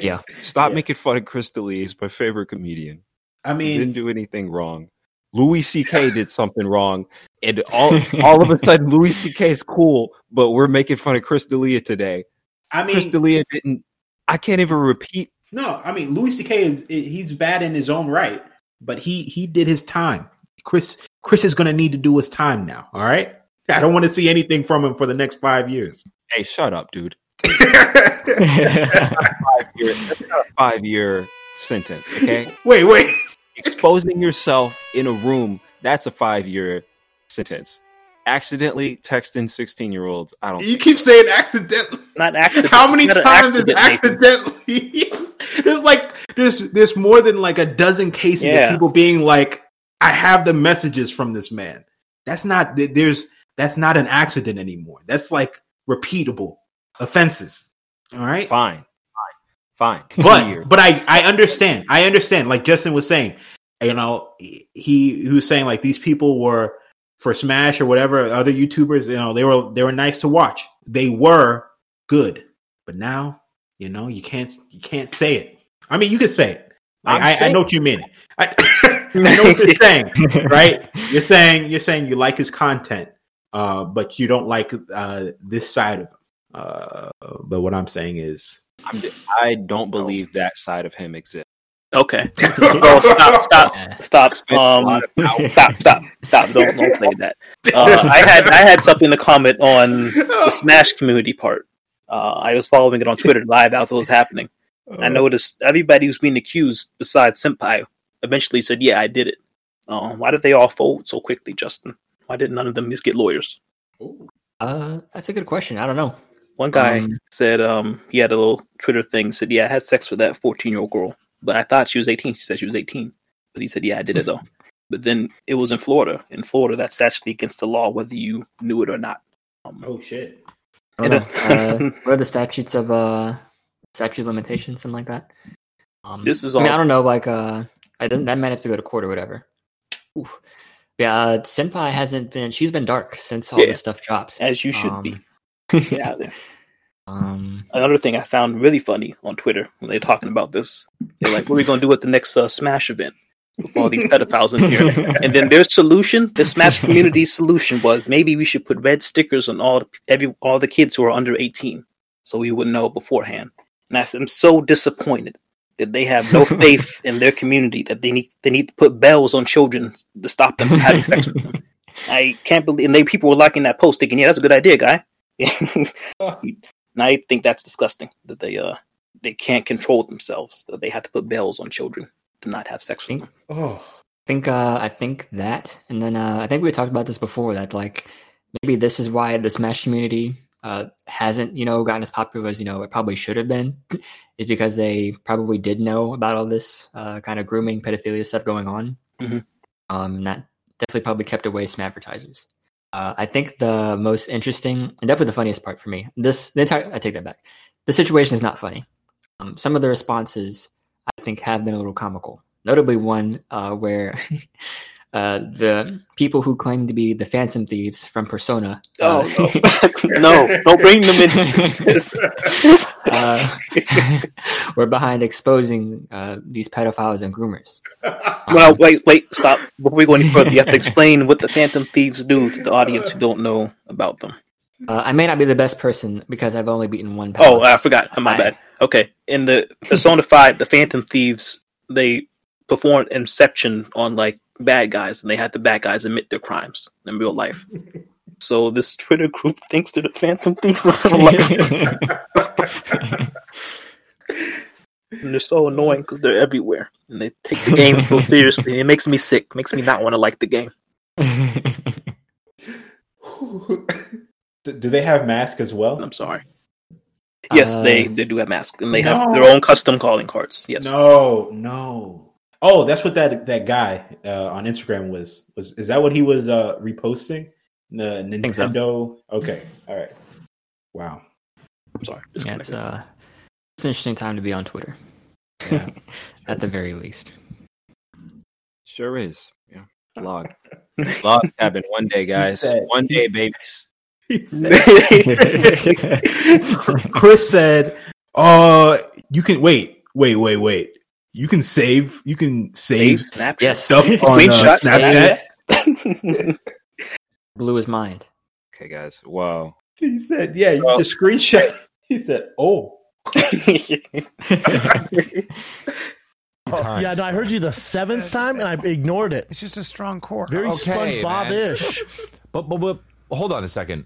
yeah. Stop yeah. making fun of Chris D'Elia. He's my favorite comedian. I mean... He didn't do anything wrong. Louis C K did something wrong. And all all of a sudden, Louis C K is cool, but we're making fun of Chris D'Elia today. I mean... Chris D'Elia didn't... I can't even repeat. No, I mean, Louis C K is he's bad in his own right, but he he did his time. Chris Chris is going to need to do his time now, all right? I don't want to see anything from him for the next five years. Hey, shut up, dude. That's not a five-year, that's not a five-year sentence, okay? Wait, wait. Exposing yourself in a room, that's a five-year sentence. Accidentally texting sixteen-year-olds. I don't. You keep so. saying accidentally. Not accidentally. How many Not times is accidentally? there's like there's there's more than like a dozen cases yeah. of people being like, I have the messages from this man. That's not there's that's not an accident anymore. That's like repeatable offenses. All right. Fine. Fine. Fine. But but I I understand. I understand. Like Justin was saying, you know, he he was saying like these people were. For Smash or whatever other YouTubers, you know, they were they were nice to watch. They were good, but now you know you can't you can't say it. I mean, you could say it. I, I, I know what you mean. I, I know what you're saying, right? You're saying you're saying you like his content, uh, but you don't like uh, this side of him. Uh, but what I'm saying is, I'm, I don't believe that side of him exists. Okay. Oh, stop! Stop! Stop! Um, stop! Stop! Stop! Don't don't play that. Uh, I had I had something to comment on the Smash community part. Uh, I was following it on Twitter live as it was happening. And I noticed everybody who's being accused, besides Senpai, eventually said, "Yeah, I did it." Um, why did they all fold so quickly, Justin? Why did none of them just get lawyers? Uh, that's a good question. I don't know. One guy um, said um, he had a little Twitter thing. Said, "Yeah, I had sex with that fourteen-year-old girl." But I thought she was eighteen. She said she was eighteen. But he said, yeah, I did it, though. But then it was in Florida. In Florida, that's actually against the law, whether you knew it or not. Um, oh, shit. And, uh, uh, what are the statutes of uh, statute of limitations, something like that? Um, this is all- I mean, I don't know. Like, uh, I didn't, that might have to go to court or whatever. Oof. Yeah, uh, Senpai hasn't been... She's been dark since all yeah, this stuff dropped. As you should um, be. Get out there. Um, Another thing I found really funny on Twitter when they're talking about this, they're like, "What are we going to do at the next uh, Smash event with all these pedophiles in here?" And then their solution, the Smash community's solution was maybe we should put red stickers on all every all the kids who are under eighteen, so we wouldn't know beforehand. And I said, I'm so disappointed that they have no faith in their community that they need they need to put bells on children to stop them from having sex with them. I can't believe, and they people were liking that post, thinking, "Yeah, that's a good idea, guy." And I think that's disgusting that they uh they can't control themselves, that they have to put bells on children to not have sex with them. Oh, I think uh, I think that, and then uh, I think we talked about this before that like maybe this is why the Smash community uh hasn't you know gotten as popular as you know it probably should have been, is because they probably did know about all this uh kind of grooming pedophilia stuff going on. Mm-hmm. Um, and that definitely probably kept away some advertisers. Uh, I think the most interesting and definitely the funniest part for me, this the entire, I take that back. The situation is not funny. Um, some of the responses I think have been a little comical, notably one uh, where uh, the people who claim to be the Phantom Thieves from Persona. Oh, uh, no. no, don't bring them in. uh, we're behind exposing uh, these pedophiles and groomers. Well, wait, wait, stop. Before we go any further, you have to explain what the Phantom Thieves do to the audience who don't know about them. Uh, I may not be the best person because I've only beaten one palace. Oh, I forgot. My I... bad. Okay. In the Persona five, the Phantom Thieves, they performed Inception on like bad guys, and they had the bad guys admit their crimes in real life. So this Twitter group thinks they're the Phantom Thieves. And they're so annoying because they're everywhere. And they take the game so seriously. It makes me sick. Makes me not want to like the game. Do they have masks as well? I'm sorry. Yes, um, they, they do have masks. And they no. have their own custom calling cards. Yes. No, no. Oh, that's what that that guy uh, on Instagram was. was. Is that what he was uh, reposting? The Nintendo? So. Okay. All right. Wow. I'm sorry. Yeah, it's, uh, it's an interesting time to be on Twitter. Yeah. At the very least. Sure is. Yeah. Log. Log cabin one day, guys. Said, one day, babies. Said. Chris said, "Uh, you can wait, wait, wait, wait. You can save. You can save, save Snapchat. Yes. Stuff on uh, Snapchat." Snapchat. Blew his mind. Okay, guys. Wow. He said, "Yeah, you well, can screenshot." He said, "Oh." Oh, yeah, no, I heard you the seventh time, and I ignored it. It's just a strong core. Very okay, SpongeBob-ish. but, but but hold on a second.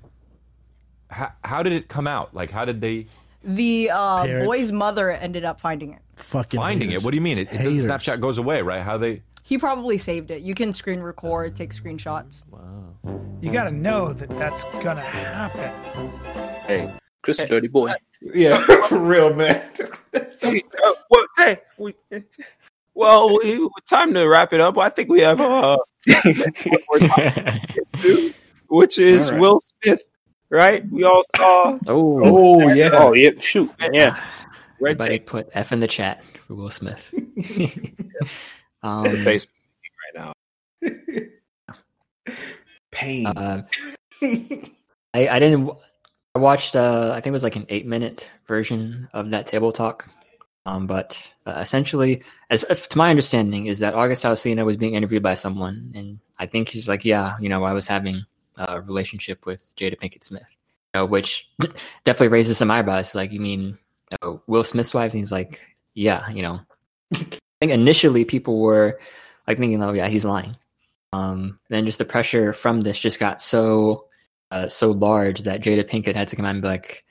How, how did it come out? Like, how did they? The uh, boy's mother ended up finding it. Fucking finding haters. It? What do you mean? It, it Snapchat goes away, right? How they? He probably saved it. You can screen record, take screenshots. Wow. You gotta know that that's gonna happen. Hey, Chris, hey. Dirty boy. Yeah, for real, man. Hey, uh, well, hey, we, well, we, time to wrap it up. I think we have uh, to, which is right. Will Smith, right? We all saw. Oh, oh yeah, oh yeah, shoot, yeah. Everybody Red put F in the chat for Will Smith. um, right now, pain. Uh, I, I didn't. I watched, uh, I think it was like an eight-minute version of that table talk. Um, but uh, essentially, as to my understanding, is that August Alsina was being interviewed by someone, and I think he's like, yeah, you know, I was having a relationship with Jada Pinkett Smith, you know, which definitely raises some eyebrows. Like, you mean uh, Will Smith's wife? And he's like, yeah, you know. I think initially people were like thinking, oh, yeah, he's lying. Um, then just the pressure from this just got so... Uh, so large that Jada Pinkett had to come out and be like,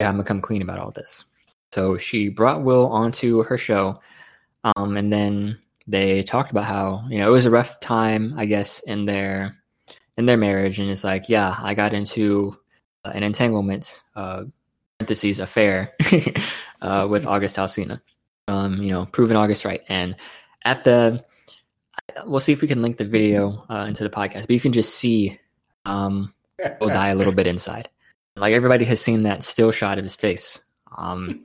yeah, I'm gonna come clean about all this. So she brought Will onto her show, um, and then they talked about how, you know, it was a rough time, I guess, in their in their marriage, and it's like, yeah, I got into uh, an entanglement, uh, parentheses, affair uh, with August Alsina, um, you know, proving August right. And at the, we'll see if we can link the video uh, into the podcast, but you can just see, um, will die a little bit inside. Like, everybody has seen that still shot of his face. Um,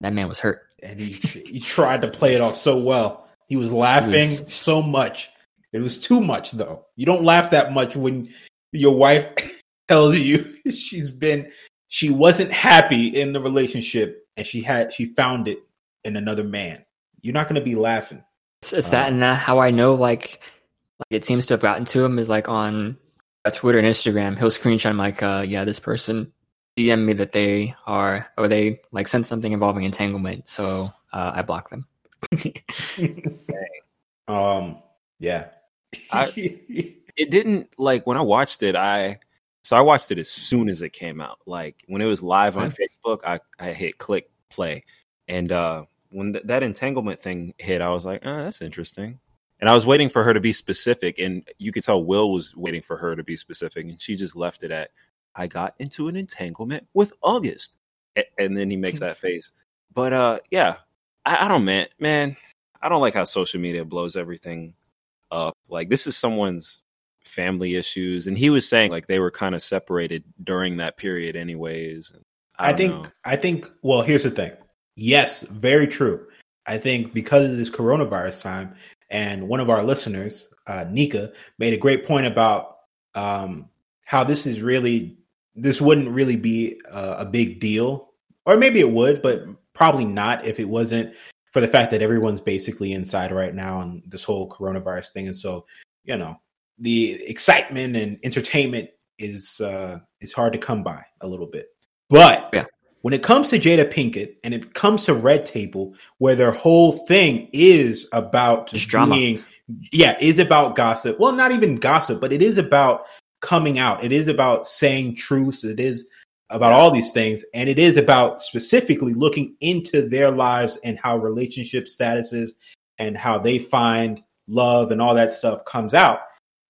that man was hurt, and he he tried to play it off so well. He was laughing he was... so much. It was too much, though. You don't laugh that much when your wife tells you she's been she wasn't happy in the relationship, and she had she found it in another man. You're not going to be laughing. It's, it's um, that, and that how I know. Like, like it seems to have gotten to him is like on Twitter and Instagram, he'll screenshot like, uh, yeah, this person D M'd me that they are, or they like sent something involving entanglement, so uh, I blocked them. um, yeah, I, it didn't like when I watched it. I so I watched it as soon as it came out. Like when it was live on yeah. Facebook, I, I hit click play, and uh, when th- that entanglement thing hit, I was like, oh, that's interesting. And I was waiting for her to be specific, and you could tell Will was waiting for her to be specific, and she just left it at, I got into an entanglement with August. A- and then he makes that face. But, uh, yeah, I-, I don't, man, man, I don't like how social media blows everything up. Like, this is someone's family issues, and he was saying, like, they were kind of separated during that period anyways. I, I think, know. I think, well, here's the thing. Yes, very true. I think because of this coronavirus time, and one of our listeners, uh, Nika, made a great point about um, how this is really, this wouldn't really be uh, a big deal, or maybe it would, but probably not if it wasn't for the fact that everyone's basically inside right now and this whole coronavirus thing. And so, you know, the excitement and entertainment is uh, is hard to come by a little bit. But yeah. When it comes to Jada Pinkett and it comes to Red Table, where their whole thing is about being, yeah, is about gossip. Well, not even gossip, but it is about coming out. It is about saying truths. It is about all these things. And it is about specifically looking into their lives and how relationship statuses and how they find love and all that stuff comes out.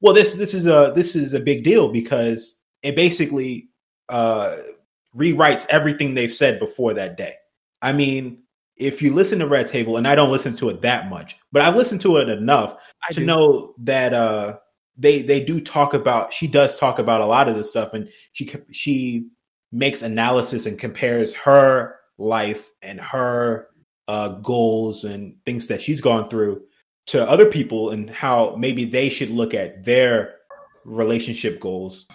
Well, this this is a this is a big deal because it basically uh, rewrites everything they've said before that day. I mean, if you listen to Red Table, and I don't listen to it that much, but I've listened to it enough I to do. know that uh, they they do talk about, she does talk about a lot of this stuff, and she she makes analysis and compares her life and her uh, goals and things that she's gone through to other people and how maybe they should look at their relationship goals.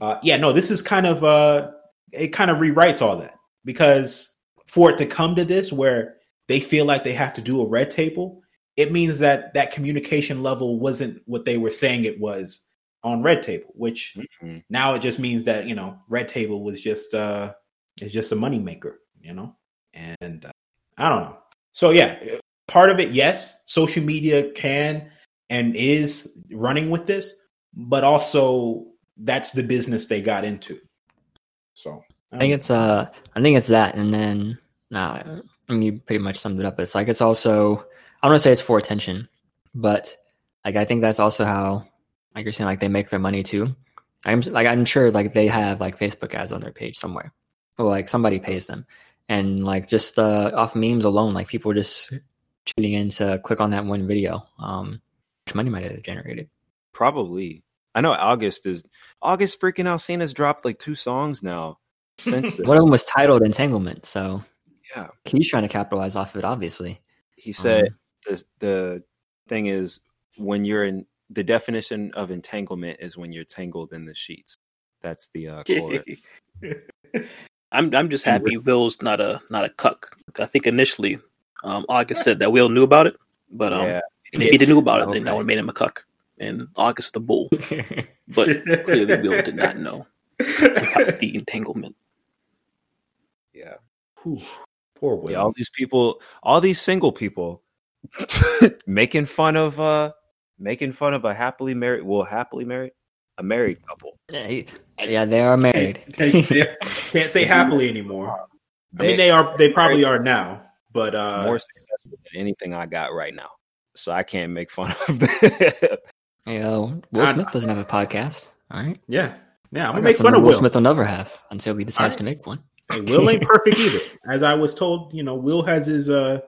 Uh, yeah, no, this is kind of, uh, it kind of rewrites all that, because for it to come to this where they feel like they have to do a Red Table, it means that that communication level wasn't what they were saying it was on Red Table, which mm-hmm. now it just means that, you know, Red Table was just, uh, it's just a moneymaker, you know? And uh, I don't know. So yeah, part of it, yes, social media can and is running with this, but also that's the business they got into. So I, I think it's uh, I think it's that, and then nah, I mean, you pretty much summed it up. It's like it's also, I don't want to say it's for attention, but like I think that's also how, like you're saying, like they make their money too. I'm like I'm sure like they have like Facebook ads on their page somewhere, or like somebody pays them, and like just uh, off memes alone, like people just tuning in to click on that one video. Um, which money might have generated? Probably. I know August is August freaking Alsina's dropped like two songs now since this. One of them was titled Entanglement, so yeah, he's trying to capitalize off of it. Obviously, he said um, the the thing is when you're in the definition of entanglement is when you're tangled in the sheets. That's the uh, core. I'm I'm just happy Will's not a not a cuck. I think initially um, August said that Will knew about it, but um, yeah. and if he didn't know about it, okay. then that would made him a cuck. And August the bull, but clearly Will did not know about the entanglement. Yeah, Whew. Poor Will. Yeah, all these people, all these single people, making fun of, uh, making fun of a happily married, well, happily married, a married couple. Yeah, he, yeah they are married. they, they can't say happily anymore. They, I mean, they are. They probably are now, but uh, more successful than anything I got right now, so I can't make fun of that. Hey, uh, Will Smith doesn't have a podcast. All right. Yeah. Yeah. I'm going to make fun of Will. Will Smith will never have until he decides right. to make one. Hey, Will ain't perfect either. As I was told, you know, Will has his uh,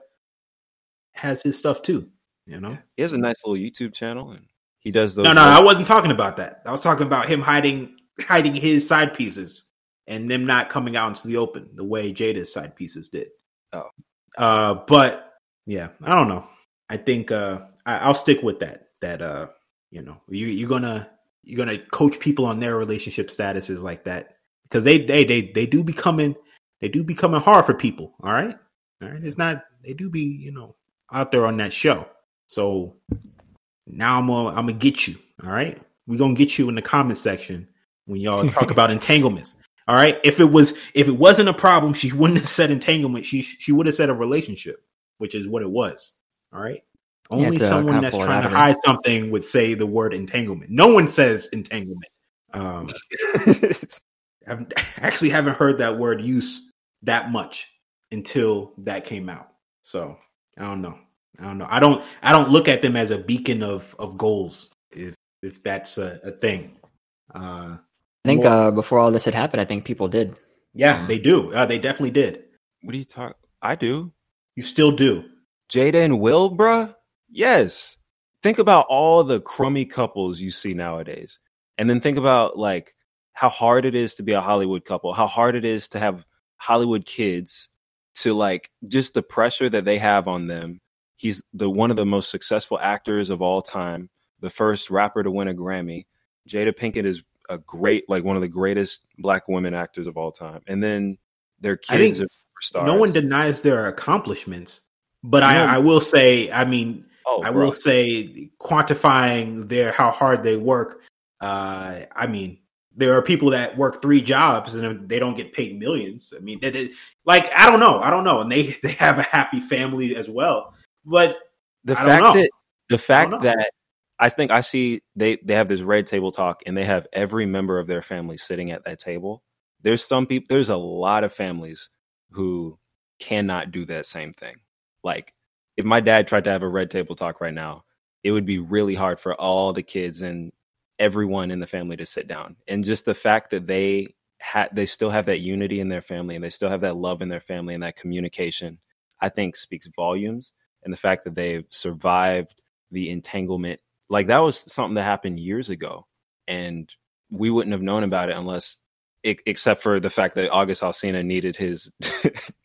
has his stuff too, you know? He has a nice little YouTube channel and he does those. No, no, videos. I wasn't talking about that. I was talking about him hiding hiding his side pieces and them not coming out into the open the way Jada's side pieces did. Oh. Uh, but, yeah, I don't know. I think uh, I, I'll stick with that. That uh, you know, you you're gonna you're gonna coach people on their relationship statuses like that, because they they they they do becoming they do becoming hard for people. All right, all right. It's not they do be you know out there on that show. So now I'm gonna, I'm gonna get you. All right, we're gonna get you in the comment section when y'all talk about entanglements. All right, if it was if it wasn't a problem, she wouldn't have said entanglement. She she would have said a relationship, which is what it was. All right. Only yeah, someone that's trying to hide something would say the word entanglement. No one says entanglement. Um, I actually haven't heard that word used that much until that came out. So I don't know. I don't know. I don't. I don't look at them as a beacon of of goals. If if that's a, a thing. Uh, I think well, uh, before all this had happened, I think people did. Yeah, um, they do. Uh, they definitely did. What do you talk? I do. You still do. Jada and Will, bruh? Yes. Think about all the crummy couples you see nowadays. And then think about like how hard it is to be a Hollywood couple, how hard it is to have Hollywood kids, to like just the pressure that they have on them. He's the one of the most successful actors of all time, the first rapper to win a Grammy. Jada Pinkett is a great, like one of the greatest black women actors of all time. And then their kids are superstars. No one denies their accomplishments. But no. I, I will say, I mean, oh, I will bro. say quantifying their how hard they work. Uh, I mean, there are people that work three jobs and they don't get paid millions. I mean, they, they, like, I don't know. I don't know. And they, they have a happy family as well. But the I fact that the fact that I think I see they, they have this red table talk and they have every member of their family sitting at that table. There's some people, there's a lot of families who cannot do that same thing. Like if my dad tried to have a red table talk right now, it would be really hard for all the kids and everyone in the family to sit down. And just the fact that they had, they still have that unity in their family and they still have that love in their family and that communication, I think speaks volumes. And the fact that they've survived the entanglement, like that was something that happened years ago and we wouldn't have known about it unless it, except for the fact that August Alsina needed his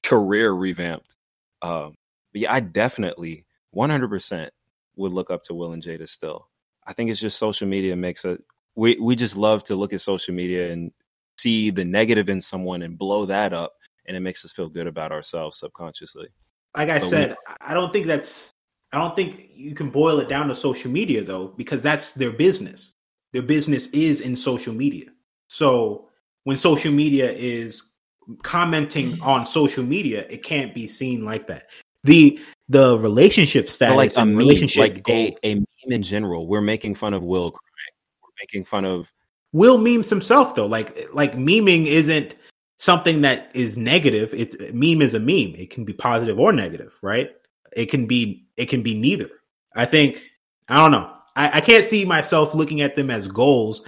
career revamped. Um, but yeah, I definitely one hundred percent would look up to Will and Jada still. I think it's just social media makes a, we, we just love to look at social media and see the negative in someone and blow that up. And it makes us feel good about ourselves subconsciously. Like I but said, we, I don't think that's, I don't think you can boil it down to social media though, because that's their business. Their business is in social media. So when social media is commenting mm-hmm. on social media, it can't be seen like that. The, the relationship status, like a meme, relationship like a, a meme in general, we're making fun of Will crying. We're making fun of Will memes himself though. Like, like memeing isn't something that is negative. It's meme is a meme. It can be positive or negative, right? It can be, it can be neither. I think, I don't know. I, I can't see myself looking at them as goals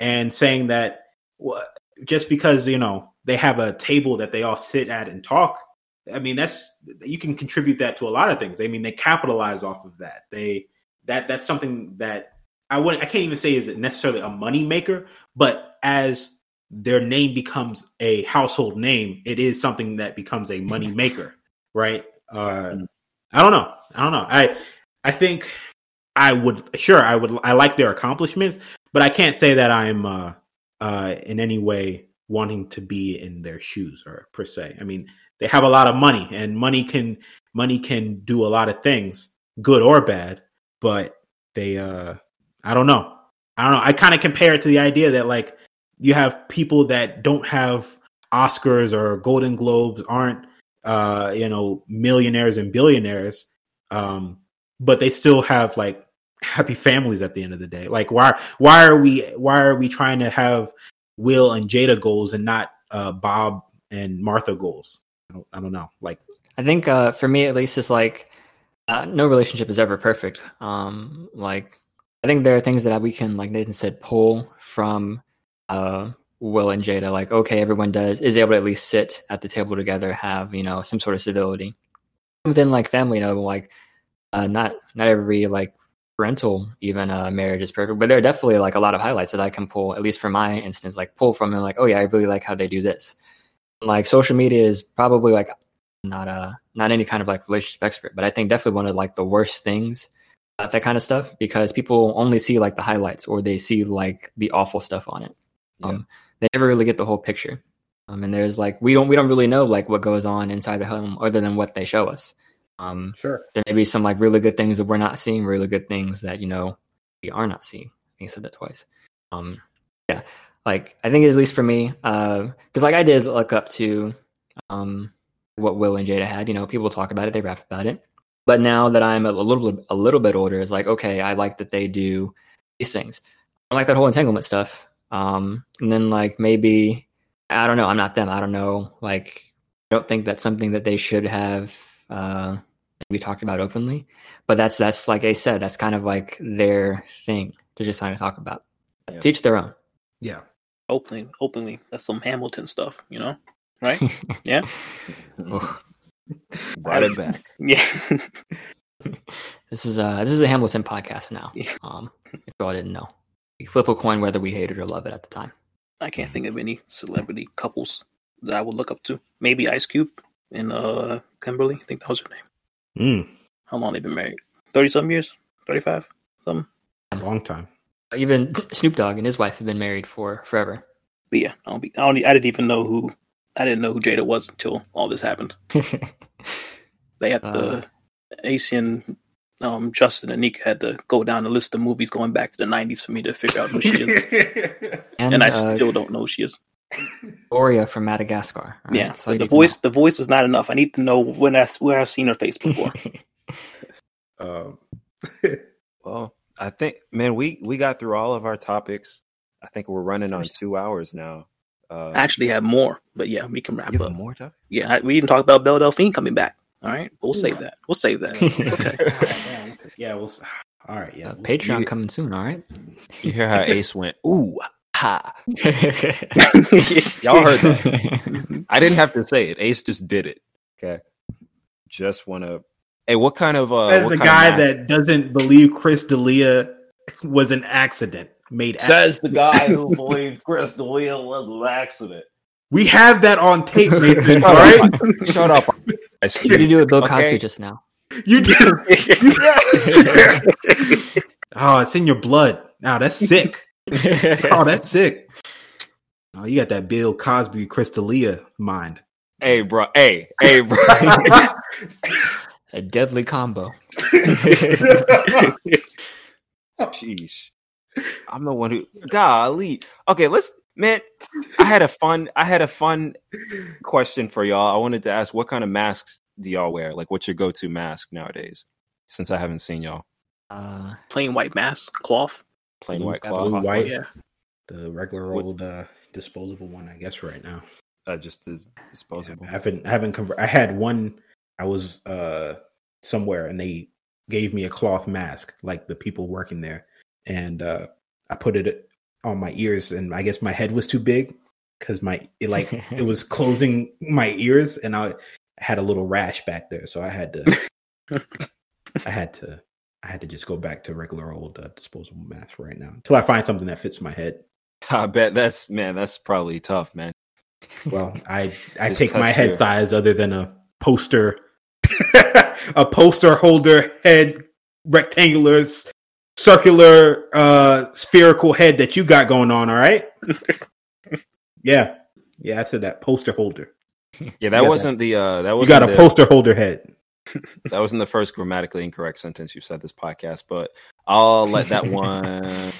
and saying that well, just because, you know, they have a table that they all sit at and talk. I mean, that's, you can contribute that to a lot of things. I mean, they capitalize off of that. They, that, that's something that I wouldn't, I can't even say is it necessarily a money maker, but as their name becomes a household name, it is something that becomes a money maker, right? Uh, I don't know. I don't know. I, I think I would, sure. I would, I like their accomplishments, but I can't say that I'm, uh, uh, in any way wanting to be in their shoes or per se. I mean, they have a lot of money, and money can money can do a lot of things, good or bad. But they, uh, I don't know, I don't know. I kind of compare it to the idea that like you have people that don't have Oscars or Golden Globes, aren't uh, you know millionaires and billionaires, um, but they still have like happy families at the end of the day. Like why why are we why are we trying to have Will and Jada goals and not uh, Bob and Martha goals? I don't, I don't know. Like, I think uh, for me, at least, it's like uh, no relationship is ever perfect. Um, like, I think there are things that we can, like Nathan said, pull from uh, Will and Jada. Like, okay, everyone does is able to at least sit at the table together, have you know some sort of civility within like family. You know, like uh, not not every like parental even uh, marriage is perfect, but there are definitely like a lot of highlights that I can pull, at least for my instance, like pull from and like, oh yeah, I really like how they do this. Like social media is probably like not a not any kind of like relationship expert, but I think definitely one of like the worst things about that kind of stuff, because people only see like the highlights or they see like the awful stuff on it. Yeah. Um, they never really get the whole picture. Um, and there's like we don't we don't really know like what goes on inside the home other than what they show us. Um, sure, there may be some like really good things that we're not seeing, really good things that you know we are not seeing. I think I said that twice. Um, yeah. Like, I think at least for me, because uh, like I did look up to um, what Will and Jada had. You know, people talk about it, they rap about it. But now that I'm a little a little bit older, it's like, okay, I like that they do these things. I like that whole entanglement stuff. Um, and then like maybe, I don't know, I'm not them. I don't know. Like, I don't think that's something that they should have uh, maybe talked about openly. But that's, that's like Ace said, that's kind of like their thing to just kind of talk about. Yeah. Teach their own. Yeah. Openly, openly. That's some Hamilton stuff, you know? Right? Yeah? Brought it back. Yeah. This is uh this is a Hamilton podcast now. Yeah. Um, if y'all didn't know. We flip a coin whether we hate it or love it at the time. I can't think of any celebrity couples that I would look up to. Maybe Ice Cube and uh Kimberly, I think that was her name. Mm. How long they've been married? Thirty something years? Thirty five? Something? A long time. Even Snoop Dogg and his wife have been married for forever. But yeah, I don't be. I, don't, I didn't even know who. I didn't know who Jada was until all this happened. They had uh, the Ace and um, Justin and Nick had to go down the list of movies going back to the nineties for me to figure out who she is, and, and I uh, still don't know who she is. Gloria from Madagascar. Right? Yeah, so the voice. The voice is not enough. I need to know when I where I've seen her face before. um. Well. I think, man, we, we got through all of our topics. I think we're running on two hours now. Uh, I actually have more, but yeah, we can wrap you have up. More time? Yeah, I, we even talked about Belle Delphine coming back. All right, we'll Ooh. save that. We'll save that. Okay. yeah, we'll. All right, yeah. Uh, Patreon you, coming soon. All right. You hear how Ace went? Ooh, ha! Y'all heard that? I didn't have to say it. Ace just did it. Okay. Just want to. Hey, what kind of? Uh, As what the kind guy of that doesn't believe Chris D'Elia was an accident. Made says accident. The guy who believed Chris D'Elia was an accident. We have that on tape, Nathan. All right, shut up. I did you do with Bill Cosby okay. just now? You did. Oh, it's in your blood. Now oh, that's sick. Oh, that's sick. Oh, you got that Bill Cosby, Chris D'Elia mind. Hey, bro. Hey, hey, bro. A deadly combo. Jeez. I'm the one who golly. Okay, let's man. I had a fun. I had a fun question for y'all. I wanted to ask, what kind of masks do y'all wear? Like, what's your go-to mask nowadays? Since I haven't seen y'all, uh, plain white mask, cloth, plain blue, white cloth, blue, white. Yeah. The regular old uh, disposable one, I guess. Right now, uh, just is disposable. Yeah, I haven't. I haven't. Conver- I had one. I was uh, somewhere, and they gave me a cloth mask, like the people working there. And uh, I put it on my ears, and I guess my head was too big because my it like it was closing my ears, and I had a little rash back there, so I had to, I had to, I had to just go back to regular old uh, disposable masks for right now until I find something that fits my head. I bet that's man, that's probably tough, man. Well, I I take my head your... size other than a poster, a poster holder head rectangulars. Circular, uh, spherical head that you got going on, all right? yeah, yeah. I said that poster holder. Yeah, that wasn't that. the. Uh, that was you got a the, poster holder head. That wasn't the first grammatically incorrect sentence you've said this podcast, but I'll let that one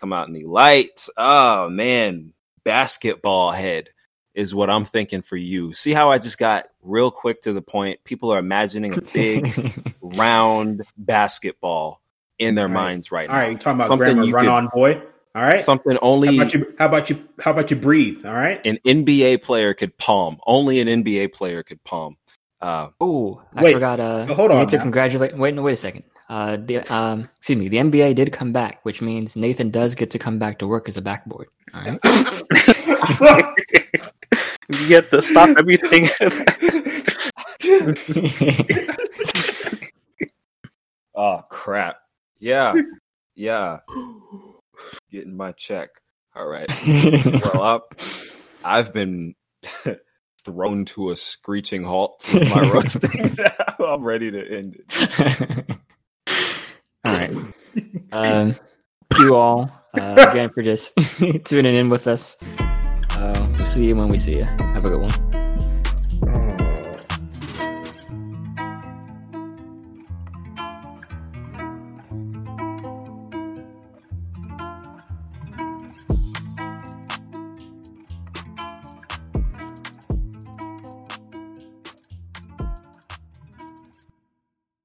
come out in the light. Oh man, basketball head is what I'm thinking for you. See how I just got real quick to the point? People are imagining a big round basketball in their all minds right, right now. All right, you're talking about something grandma run could, on boy. All right. Something only how about you how about you how about you breathe? All right. An N B A player could palm. Only an N B A player could palm. Uh oh, I wait, forgot uh hold on, I need to congratulate wait no wait a second. Uh the um excuse me, the N B A did come back, which means Nathan does get to come back to work as a backboard. All right. You get to stop everything. Oh crap. Yeah, yeah. Getting my check. All right. Well, up. I've been thrown to a screeching halt with my roasting. I'm ready to end it. All right. Um, thank you all uh, again for just tuning in with us. Uh, we'll see you when we see you. Have a good one.